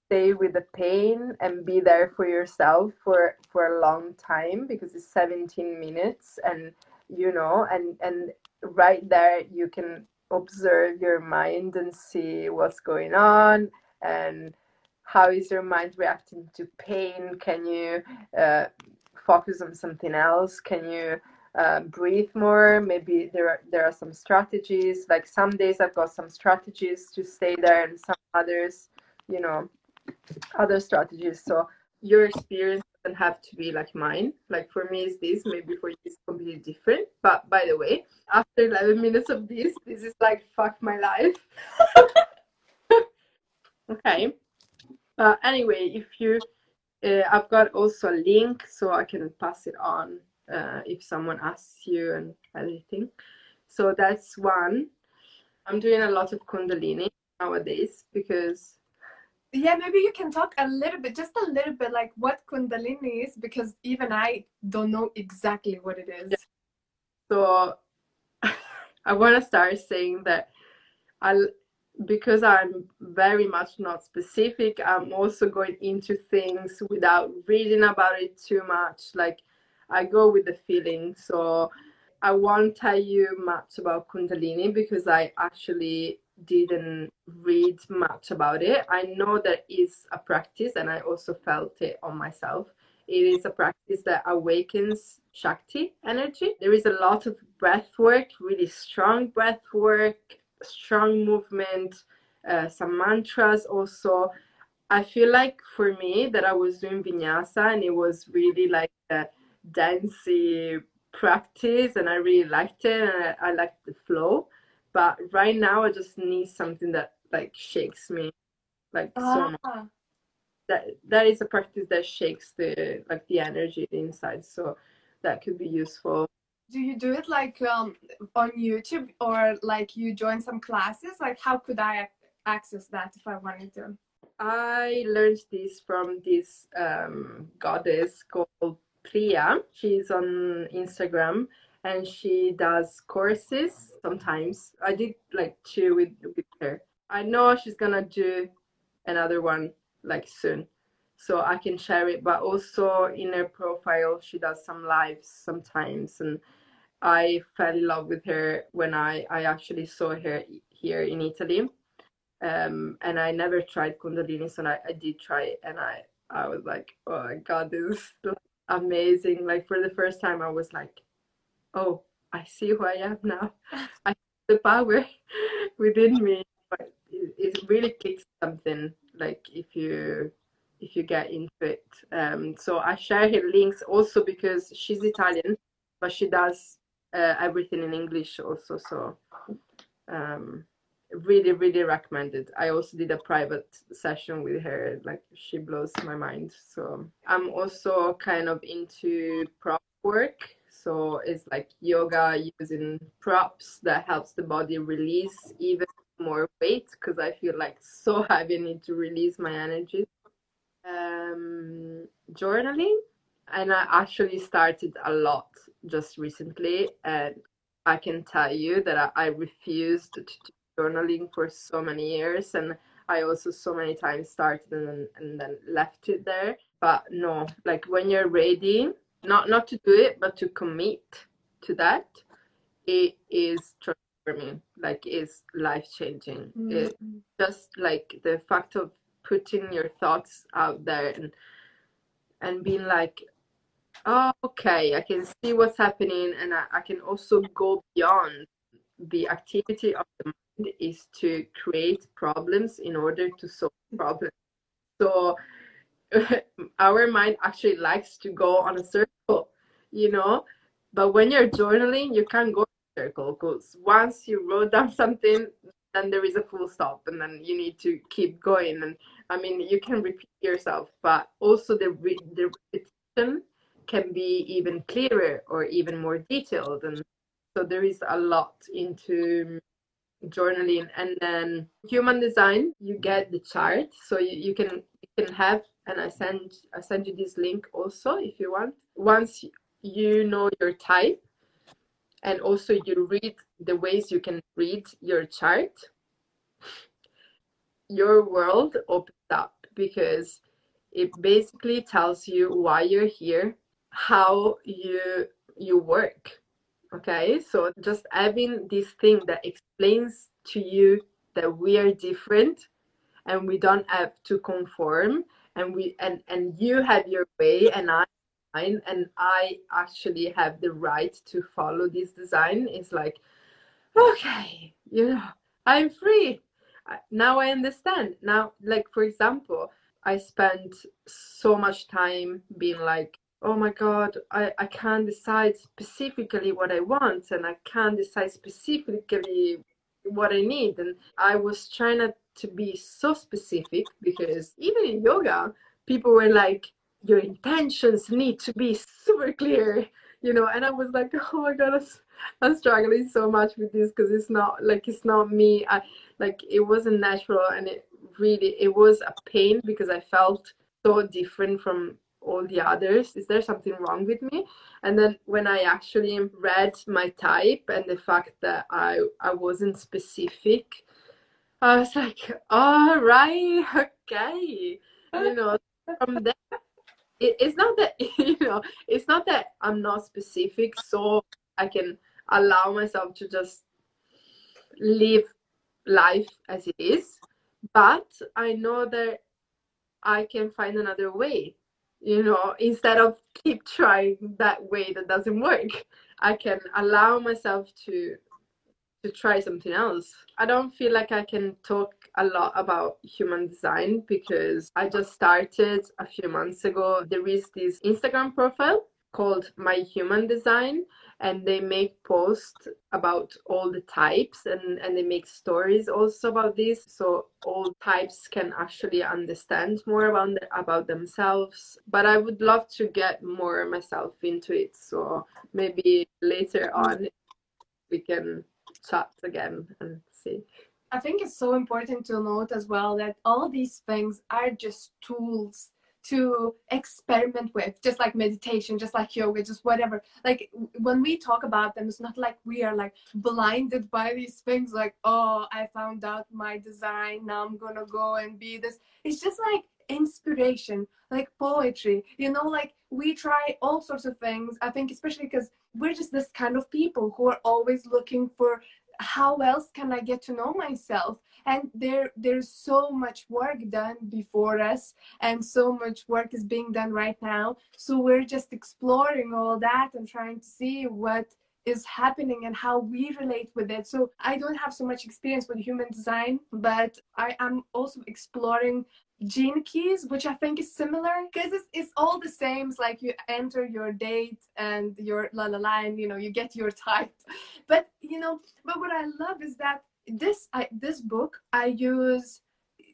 stay with the pain and be there for yourself for, for a long time, because it's seventeen minutes, and you know, and and right there you can observe your mind and see what's going on, and how is your mind reacting to pain. Can you uh, focus on something else? Can you uh, breathe more? Maybe there are, there are some strategies. Like some days I've got some strategies to stay there, and some others, you know, other strategies. So your experience doesn't have to be like mine. Like for me, it's this. Maybe for you, it's completely different. But by the way, after eleven minutes of this, this is like fuck my life. Okay. Uh, anyway, if you, uh, I've got also a link, so I can pass it on uh, if someone asks you and anything. So that's one. I'm doing a lot of Kundalini nowadays, because. Yeah, maybe you can talk a little bit, just a little bit, like what Kundalini is, because even I don't know exactly what it is. Yeah. So I want to start saying that I'll, because I'm very much not specific, I'm also going into things without reading about it too much. Like I go with the feeling. So I won't tell you much about Kundalini, because I actually didn't read much about it. I know that it's a practice, and I also felt it on myself. It is a practice that awakens Shakti energy. There is a lot of breath work, really strong breath work, strong movement, uh, some mantras also. I feel like for me that I was doing Vinyasa and it was really like a dancey practice and I really liked it and I, I liked the flow. But right now I just need something that like shakes me like ah. so much. That that is a practice that shakes the like the energy inside. So that could be useful. Do you do it like um, on YouTube or like you join some classes? Like how could I access that if I wanted to? I learned this from this um, goddess called Priya. She's on Instagram and she does courses sometimes. I did like two with, with her. I know she's gonna do another one like soon, so I can share it, but also in her profile she does some lives sometimes, and I fell in love with her when I, I actually saw her here in Italy, um, and I never tried Kundalini, so I, I did try it, and I, I was like, oh my god, this is amazing. Like for the first time I was like, oh, I see who I am now. I see the power within me. But it, it really kicks something like if you if you get into it. Um, so I share her links also because she's Italian, but she does uh, everything in English also. So um, really, really recommended. I also did a private session with her. Like she blows my mind. So I'm also kind of into prop work. So it's like yoga using props that helps the body release even more weight, because I feel like so heavy, I need to release my energy. Um, journaling, and I actually started a lot just recently, and I can tell you that I, I refused to do journaling for so many years, and I also so many times started and, and then left it there. But no, like when you're ready, not not to do it, but to commit to that, it is transforming, like it's life-changing. Mm-hmm. It's just like the fact of putting your thoughts out there and and being like, oh, okay, I can see what's happening, and I, I can also go beyond. The activity of the mind is to create problems in order to solve problems. So our mind actually likes to go on a circle, you know, but when you're journaling, you can't go in a circle, because once you wrote down something, then there is a full stop, and then you need to keep going. And I mean, you can repeat yourself, but also the, re- the repetition can be even clearer or even more detailed. And so there is a lot into journaling. And then human design, you get the chart, so you, you can you can have, and I send I send you this link also if you want. Once you know your type, and also you read the ways you can read your chart, your world opens up, because it basically tells you why you're here, how you you work. Okay, so just having this thing that explains to you that we are different and we don't have to conform, and we and, and you have your way and I mine, and I actually have the right to follow this design. It's like, okay, you know, I'm free. Now I understand. Now, like, for example, I spent so much time being like, oh my God, I, I can't decide specifically what I want, and I can't decide specifically what I need. And I was trying not to be so specific, because even in yoga, people were like, your intentions need to be super clear, you know? And I was like, oh my God, I'm, I'm struggling so much with this, because it's not like, it's not me. I like, it wasn't natural, and it really, it was a pain, because I felt so different from all the others. Is there something wrong with me? And then when I actually read my type and the fact that I I wasn't specific, I was like, all right, okay, you know. From there, it, it's not that, you know, it's not that I'm not specific, so I can allow myself to just live life as it is, but I know that I can find another way. you know, instead of keep trying that way that doesn't work. I can allow myself to to try something else. I don't feel like I can talk a lot about human design because I just started a few months ago. There is this Instagram profile called My Human Design, and they make posts about all the types, and, and they make stories also about this. So all types can actually understand more about, about themselves. But I would love to get more myself into it. So maybe later on we can chat again and see. I think it's so important to note as well that all these things are just tools to experiment with, just like meditation, just like yoga, just whatever. Like when we talk about them, it's not like we are like blinded by these things, like, oh, I found out my design, now I'm gonna go and be this. It's just like inspiration, like poetry, you know, like we try all sorts of things. I think especially because we're just this kind of people who are always looking for how else can I get to know myself. And there there's so much work done before us, and so much work is being done right now. So we're just exploring all that and trying to see what is happening and how we relate with it. So I don't have so much experience with human design, but I am also exploring Gene Keys, which I think is similar because it's, it's all the same. It's like you enter your date and your la la la, and you know, you get your type. But you know, but what I love is that this I, this book I use,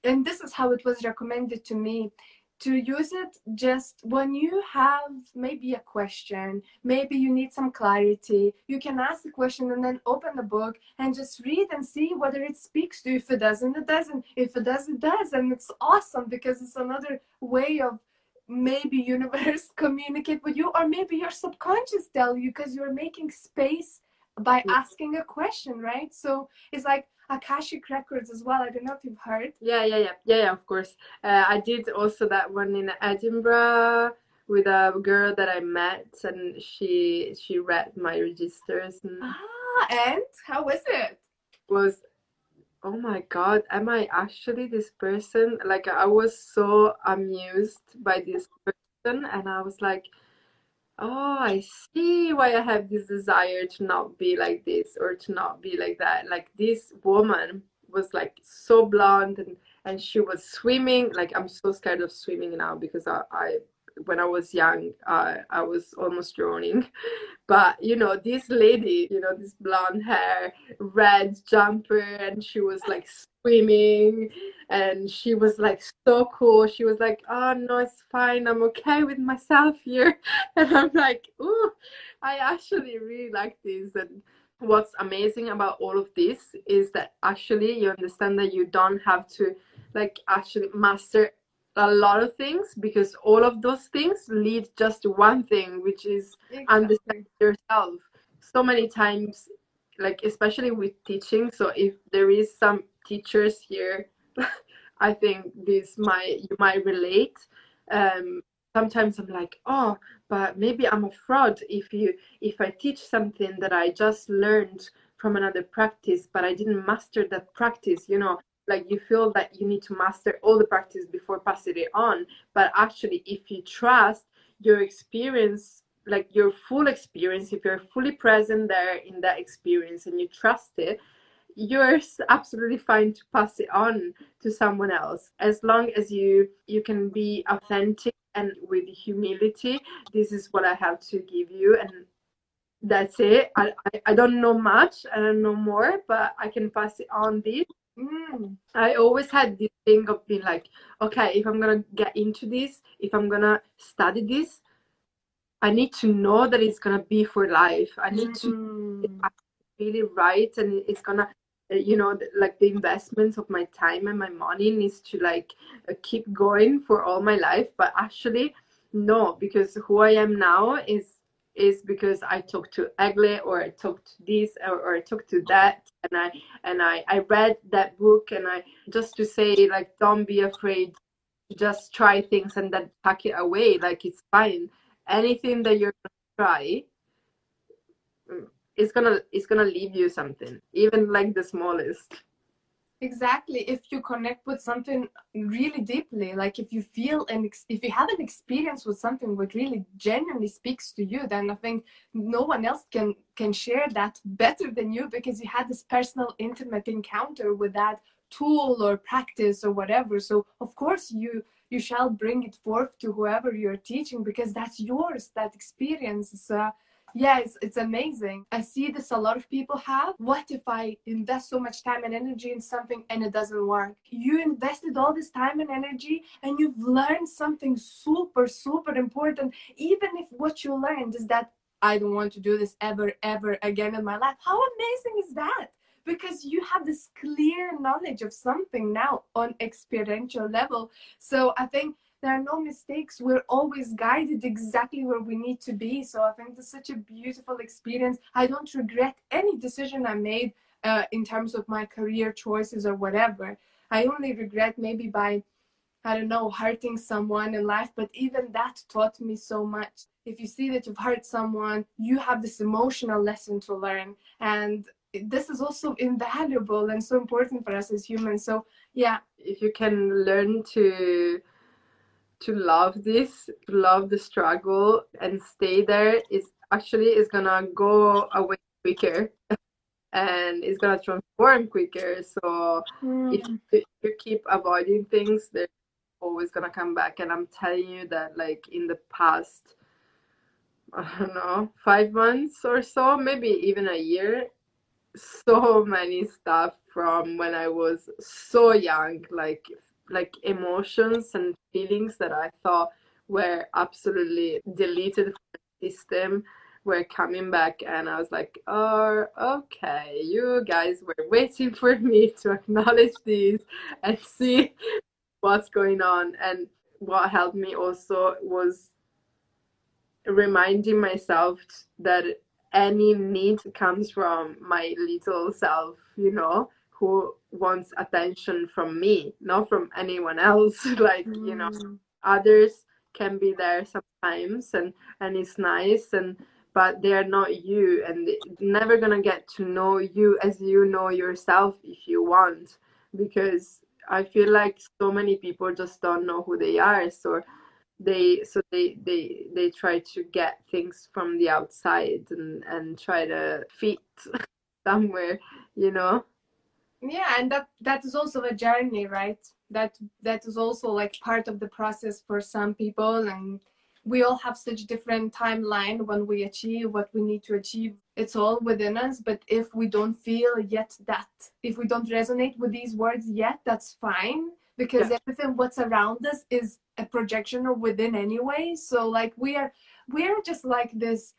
and this is how it was recommended to me, to use it just when you have maybe a question, maybe you need some clarity. You can ask the question and then open the book and just read and see whether it speaks to you. If it doesn't, it doesn't. If it does, it does. And it's awesome because it's another way of maybe universe communicate with you, or maybe your subconscious tell you because you're making space by asking a question, right? So it's like Akashic Records as well. I don't know if you've heard. Yeah, yeah, yeah, yeah, yeah. Of course, uh, I did also that one in Edinburgh with a girl that I met, and she she read my registers. And ah, and how was it? Was oh my god, am I actually this person? Like I was so amused by this person, and I was like, oh, I see why I have this desire to not be like this or to not be like that. Like this woman was like so blonde, and, and she was swimming. Like I'm so scared of swimming now because I, I when I was young, uh, I was almost drowning. But, you know, this lady, you know, this blonde hair, red jumper, and she was like swimming, and she was like so cool. She was like, oh no, it's fine, I'm okay with myself here. And I'm like, ooh, I actually really like this. And what's amazing about all of this is that actually you understand that you don't have to like actually master a lot of things, because all of those things lead just to one thing, which is exactly. Understand yourself. So many times, like especially with teaching, so if there is some teachers here, I think this might you might relate. Um sometimes I'm like, oh, but maybe I'm a fraud if you if I teach something that I just learned from another practice, but I didn't master that practice, you know. Like you feel that you need to master all the practice before passing it on. But actually, if you trust your experience, like your full experience, if you're fully present there in that experience and you trust it, you're absolutely fine to pass it on to someone else. As long as you, you can be authentic and with humility, this is what I have to give you. And that's it. I, I, I don't know much. I don't know more, but I can pass it on this. Mm. I always had this thing of being like, okay, if I'm gonna get into this, if I'm gonna study this, I need to know that it's gonna be for life. I need mm. to really right, and it's gonna, you know, like the investments of my time and my money needs to like keep going for all my life. But actually, no, because who I am now is is because I talked to Egle, or I talked to this, or, or I talked to that, and I and I, I read that book, and I just to say like, don't be afraid, just try things and then pack it away. Like it's fine. Anything that you're gonna try, it's gonna it's gonna leave you something, even like the smallest. Exactly. If you connect with something really deeply, like if you feel and ex- if you have an experience with something which really genuinely speaks to you, then I think no one else can can share that better than you, because you had this personal, intimate encounter with that tool or practice or whatever. So of course you you shall bring it forth to whoever you're teaching, because that's yours. That experience is uh, yeah, it's, it's amazing. I see this a lot of people have. What if I invest so much time and energy in something and it doesn't work? You invested all this time and energy and you've learned something super, super important. Even if what you learned is that I don't want to do this ever, ever again in my life. How amazing is that? Because you have this clear knowledge of something now on experiential level. So I think there are no mistakes. We're always guided exactly where we need to be. So I think it's such a beautiful experience. I don't regret any decision I made uh, in terms of my career choices or whatever. I only regret maybe by, I don't know, hurting someone in life. But even that taught me so much. If you see that you've hurt someone, you have this emotional lesson to learn. And this is also invaluable and so important for us as humans. So, yeah. If you can learn to... to love this, to love the struggle and stay there, is actually is gonna go away quicker and it's gonna transform quicker. So mm. if, if you keep avoiding things, they're always gonna come back. And I'm telling you that, like, in the past, I don't know, five months or so, maybe even a year, so many stuff from when I was so young, like like emotions and feelings that I thought were absolutely deleted from the system were coming back. And I was like, oh, okay, you guys were waiting for me to acknowledge these and see what's going on. And what helped me also was reminding myself that any need comes from my little self, you know, who wants attention from me, not from anyone else. Like, you know, others can be there sometimes, and, and it's nice, and but they are not you, and they're never gonna get to know you as you know yourself if you want, because I feel like so many people just don't know who they are. So they so they they, they try to get things from the outside and, and try to fit somewhere, you know? Yeah, and that that is also a journey, right? That that is also like part of the process for some people, and we all have such different timeline when we achieve what we need to achieve. It's all within us. But if we don't feel yet that, if we don't resonate with these words yet, that's fine, because yeah. everything what's around us is a projection of within anyway. So like we are we are just like this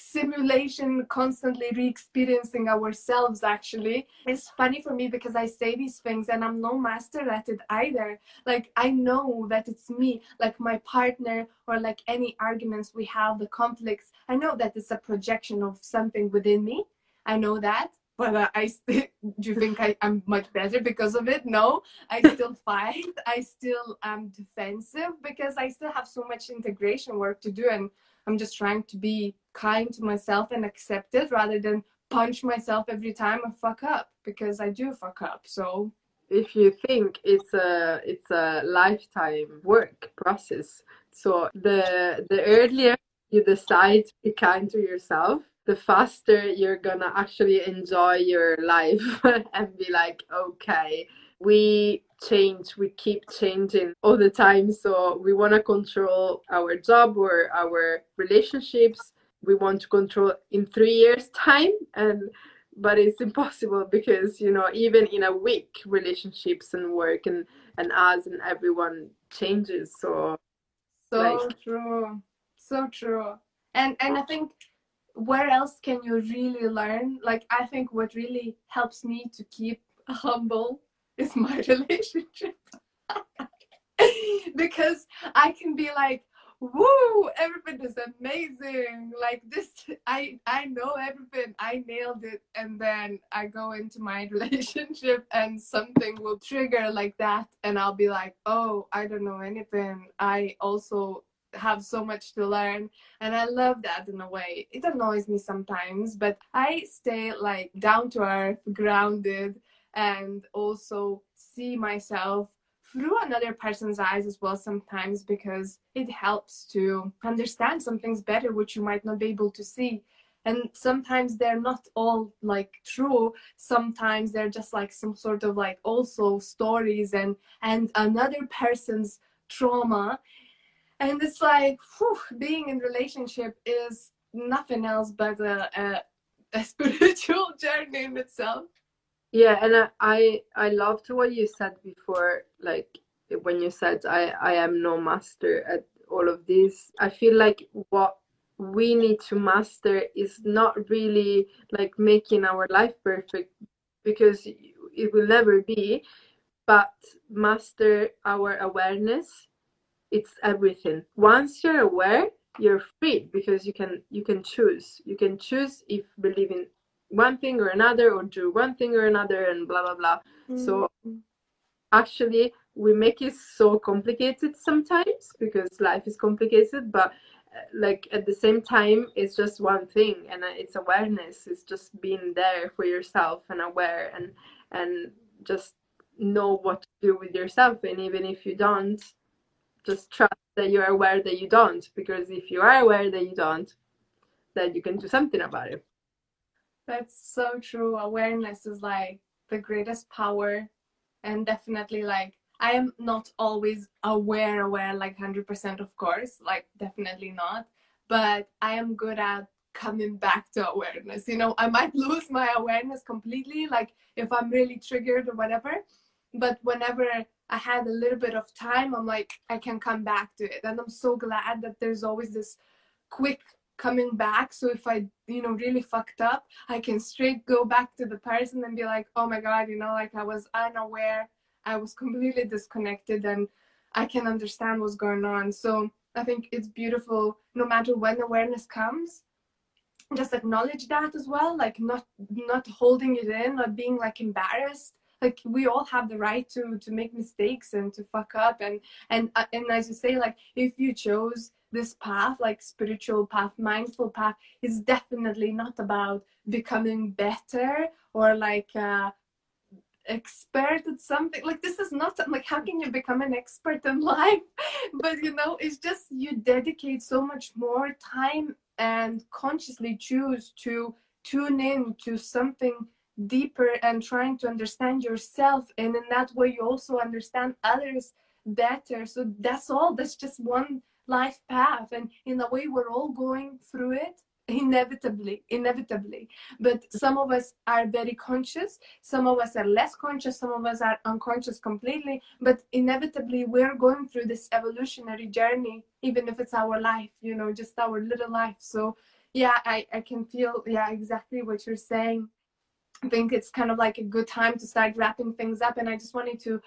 simulation, constantly re-experiencing ourselves. Actually, it's funny for me because I say these things and I'm no master at it either. Like, I know that it's me, like my partner, or like any arguments we have, the conflicts, I know that it's a projection of something within me. I know that, but uh, I still do you think I, I'm much better because of it? No, I still fight, I still am defensive, because I still have so much integration work to do, and I'm just trying to be kind to myself and accept it rather than punch myself every time I fuck up, because I do fuck up. So if you think it's a it's a lifetime work process, so the the earlier you decide to be kind to yourself, the faster you're gonna actually enjoy your life and be like, okay, we change, we keep changing all the time, so we want to control our job or our relationships, we want to control in three years time, and but it's impossible, because, you know, even in a week, relationships and work and and us and everyone changes. So so like, true so true and and I think, where else can you really learn? Like, I think what really helps me to keep humble is my relationship. Because I can be like, woo, everything is amazing, like this, I I know everything, I nailed it, and then I go into my relationship and something will trigger like that, and I'll be like, oh, I don't know anything, I also have so much to learn. And I love that. In a way, it annoys me sometimes, but I stay like down to earth, grounded, and also see myself through another person's eyes as well sometimes, because it helps to understand some things better which you might not be able to see. And sometimes they're not all like true, sometimes they're just like some sort of like also stories and and another person's trauma. And it's like, whew, being in relationship is nothing else but a, a, a spiritual journey in itself. Yeah, and I, I I loved what you said before, like when you said I, I am no master at all of this. I feel like what we need to master is not really like making our life perfect, because it will never be, but master our awareness. It's everything. Once you're aware, you're free, because you can you can choose. You can choose if believe in one thing or another, or do one thing or another, and blah blah blah. Mm-hmm. So actually we make it so complicated sometimes, because life is complicated, but uh, like at the same time it's just one thing, and uh, it's awareness. It's just being there for yourself and aware, and and just know what to do with yourself. And even if you don't, just trust that you're aware that you don't, because if you are aware that you don't, then you can do something about it. That's so true. Awareness is like the greatest power, and definitely like I am not always aware aware like one hundred percent, of course, like definitely not, but I am good at coming back to awareness. You know, I might lose my awareness completely, like if I'm really triggered or whatever, but whenever I had a little bit of time, I'm like, I can come back to it. And I'm so glad that there's always this quick coming back. So if I, you know, really fucked up, I can straight go back to the person and be like, oh my God, you know, like I was unaware, I was completely disconnected, and I can understand what's going on. So I think it's beautiful, no matter when awareness comes, just acknowledge that as well. Like not, not holding it in, not being like embarrassed. Like we all have the right to to make mistakes and to fuck up, and and uh, and as you say, like if you chose this path, like spiritual path, mindful path, is definitely not about becoming better or like uh expert at something. Like this is not like, how can you become an expert in life? But you know, it's just you dedicate so much more time and consciously choose to tune in to something deeper and trying to understand yourself, and in that way you also understand others better. So that's all, that's just one life path, and in a way we're all going through it inevitably inevitably, but some of us are very conscious, some of us are less conscious, some of us are unconscious completely, but inevitably we're going through this evolutionary journey, even if it's our life, you know, just our little life. So yeah, I, I can feel yeah exactly what you're saying. I think it's kind of like a good time to start wrapping things up. And I just wanted to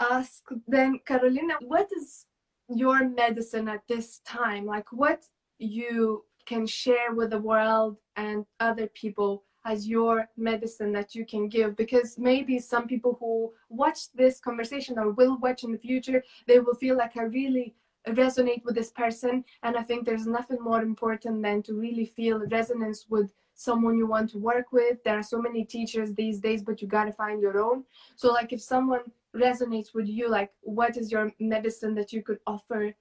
ask then, Carolina, what is your medicine at this time? Like what you can share with the world and other people as your medicine that you can give? Because maybe some people who watch this conversation or will watch in the future, they will feel like I really resonate with this person. And I think there's nothing more important than to really feel resonance with someone you want to work with. There are so many teachers these days, but you gotta find your own. So like if someone resonates with you, like what is your medicine that you could offer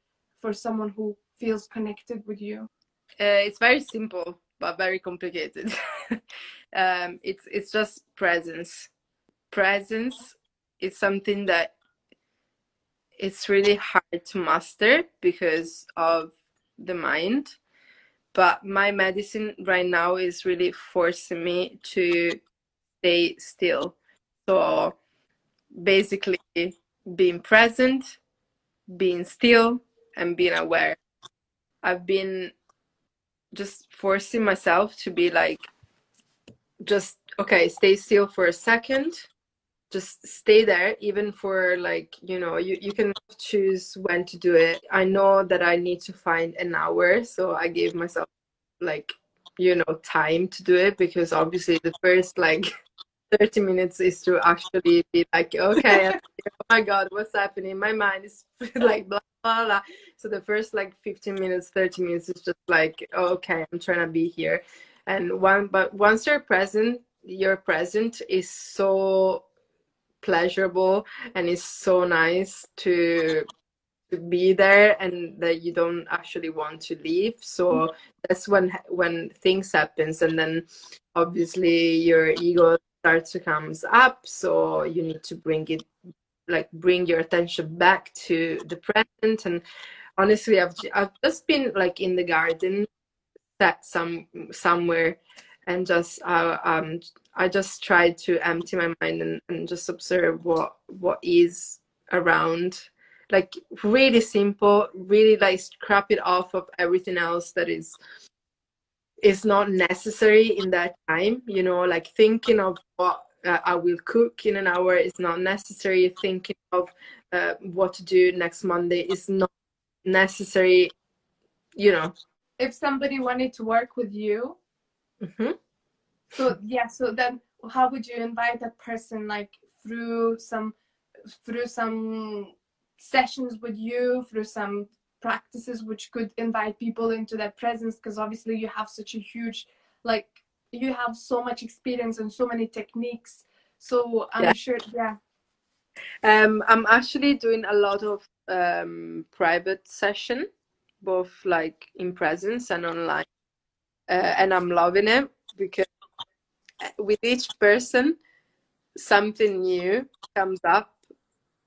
for someone who feels connected with you? Uh, it's very simple but very complicated. um, it's it's just presence. Presence is something that it's really hard to master because of the mind. But my medicine right now is really forcing me to stay still. So basically being present, being still, and being aware. I've been just forcing myself to be like, just, okay, stay still for a second. Just stay there, even for like, you know, you, you can choose when to do it. I know that I need to find an hour, so I gave myself like, you know, time to do it, because obviously the first like thirty minutes is to actually be like, okay, I'm here. Oh my God, what's happening? My mind is like blah, blah, blah. So the first like fifteen minutes, thirty minutes is just like, oh, okay, I'm trying to be here. And one, but once you're present, your present is so pleasurable, and it's so nice to to be there, and that you don't actually want to leave. So that's when when things happens, and then obviously your ego starts to comes up, so you need to bring it, like bring your attention back to the present. And honestly, I've I've just been like in the garden, that some somewhere, and just uh, um I just tried to empty my mind and, and just observe what what is around. Like really simple, really like scrap it off of everything else that is is not necessary in that time. You know, like thinking of what uh, I will cook in an hour is not necessary. Thinking of uh, what to do next Monday is not necessary. You know, if somebody wanted to work with you. Mm-hmm. So yeah, so then how would you invite that person, like through some through some sessions with you, through some practices which could invite people into their presence? Because obviously you have such a huge, like you have so much experience and so many techniques, so I'm yeah. sure yeah um I'm actually doing a lot of um private session, both like in presence and online, uh, and I'm loving it, because with each person something new comes up.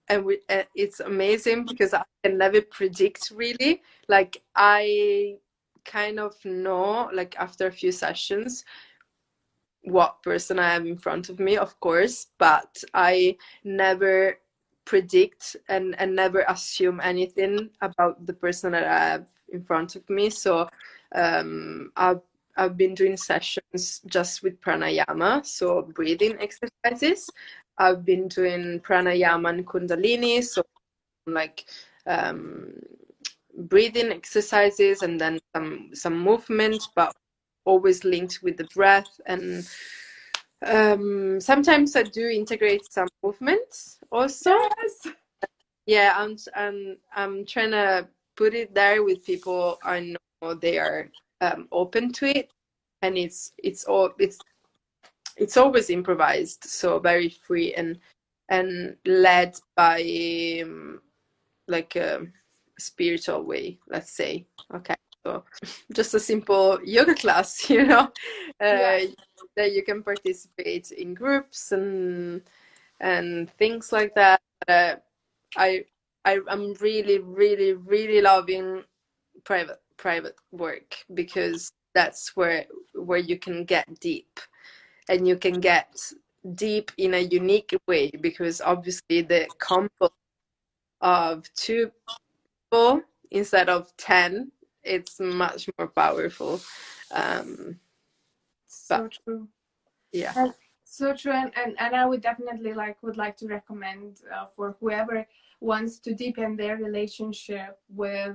And we, uh, it's amazing, because I can never predict really. Like I kind of know, like after a few sessions, what person I have in front of me, of course, but I never predict and, and never assume anything about the person that I have in front of me. So um, I've, I've been doing sessions just with pranayama, so breathing exercises. I've been doing pranayama and kundalini, so like um, breathing exercises, and then some some movement, but always linked with the breath. And um, sometimes I do integrate some movements also. Yes. Yeah, I'm, I'm, I'm trying to put it there with people I know they are um, open to it, and it's it's all it's. It's always improvised, so very free and and led by um, like a spiritual way, let's say. Okay, so just a simple yoga class, you know, uh, yeah. that you can participate in groups and and things like that. Uh, I, I I'm really really really loving private private work, because that's where where you can get deep. And you can get deep in a unique way, because obviously the combo of two people instead of ten, it's much more powerful. Um, so but, true. Yeah. And so true. And, and, and I would definitely like, would like to recommend uh, for whoever wants to deepen their relationship with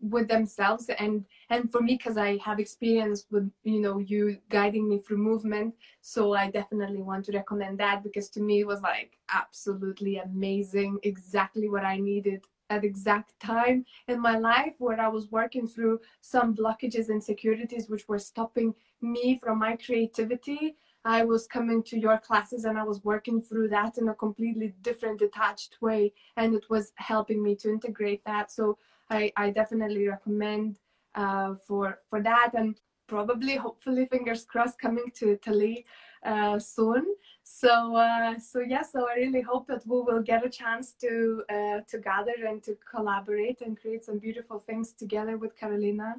with themselves, and and for me, because I have experience with, you know, you guiding me through movement, so I definitely want to recommend that, because to me it was like absolutely amazing, exactly what I needed at exact time in my life, where I was working through some blockages and insecurities which were stopping me from my creativity. I was coming to your classes and I was working through that in a completely different, detached way, and it was helping me to integrate that. So I, I definitely recommend uh, for for that, and probably, hopefully, fingers crossed, coming to Italy uh, soon. So uh, so yeah, so I really hope that we will get a chance to uh, to gather and to collaborate and create some beautiful things together with Carolina.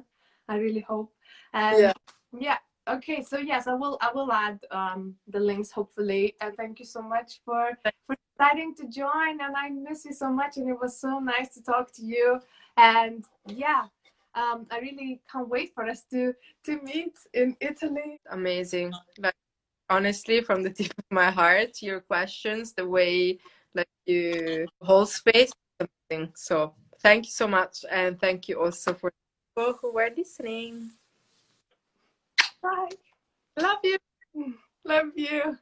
I really hope. Um, yeah. Yeah. Okay. So yes, I will I will add um, the links, hopefully. And thank you so much for for deciding to join. And I miss you so much, and it was so nice to talk to you. And yeah, um, I really can't wait for us to, to meet in Italy. Amazing. Like, honestly, from the tip of my heart, your questions, the way like you hold space, amazing. So thank you so much. And thank you also for people who were listening. Bye. Love you. Love you.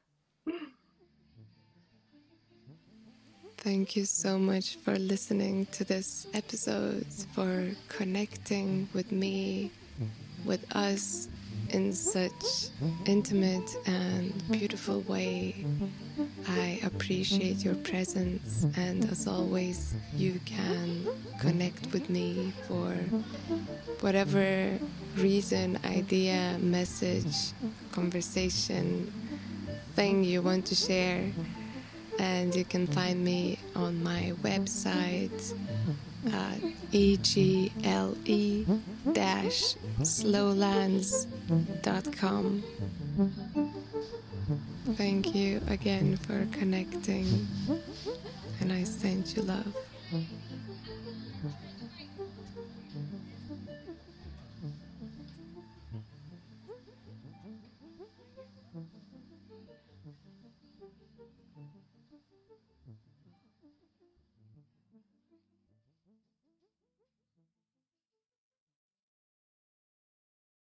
Thank you so much for listening to this episode, for connecting with me, with us, in such intimate and beautiful way. I appreciate your presence, and as always, you can connect with me for whatever reason, idea, message, conversation, thing you want to share. And you can find me on my website at e g l e dash slowlands dot com. Thank you again for connecting, and I send you love.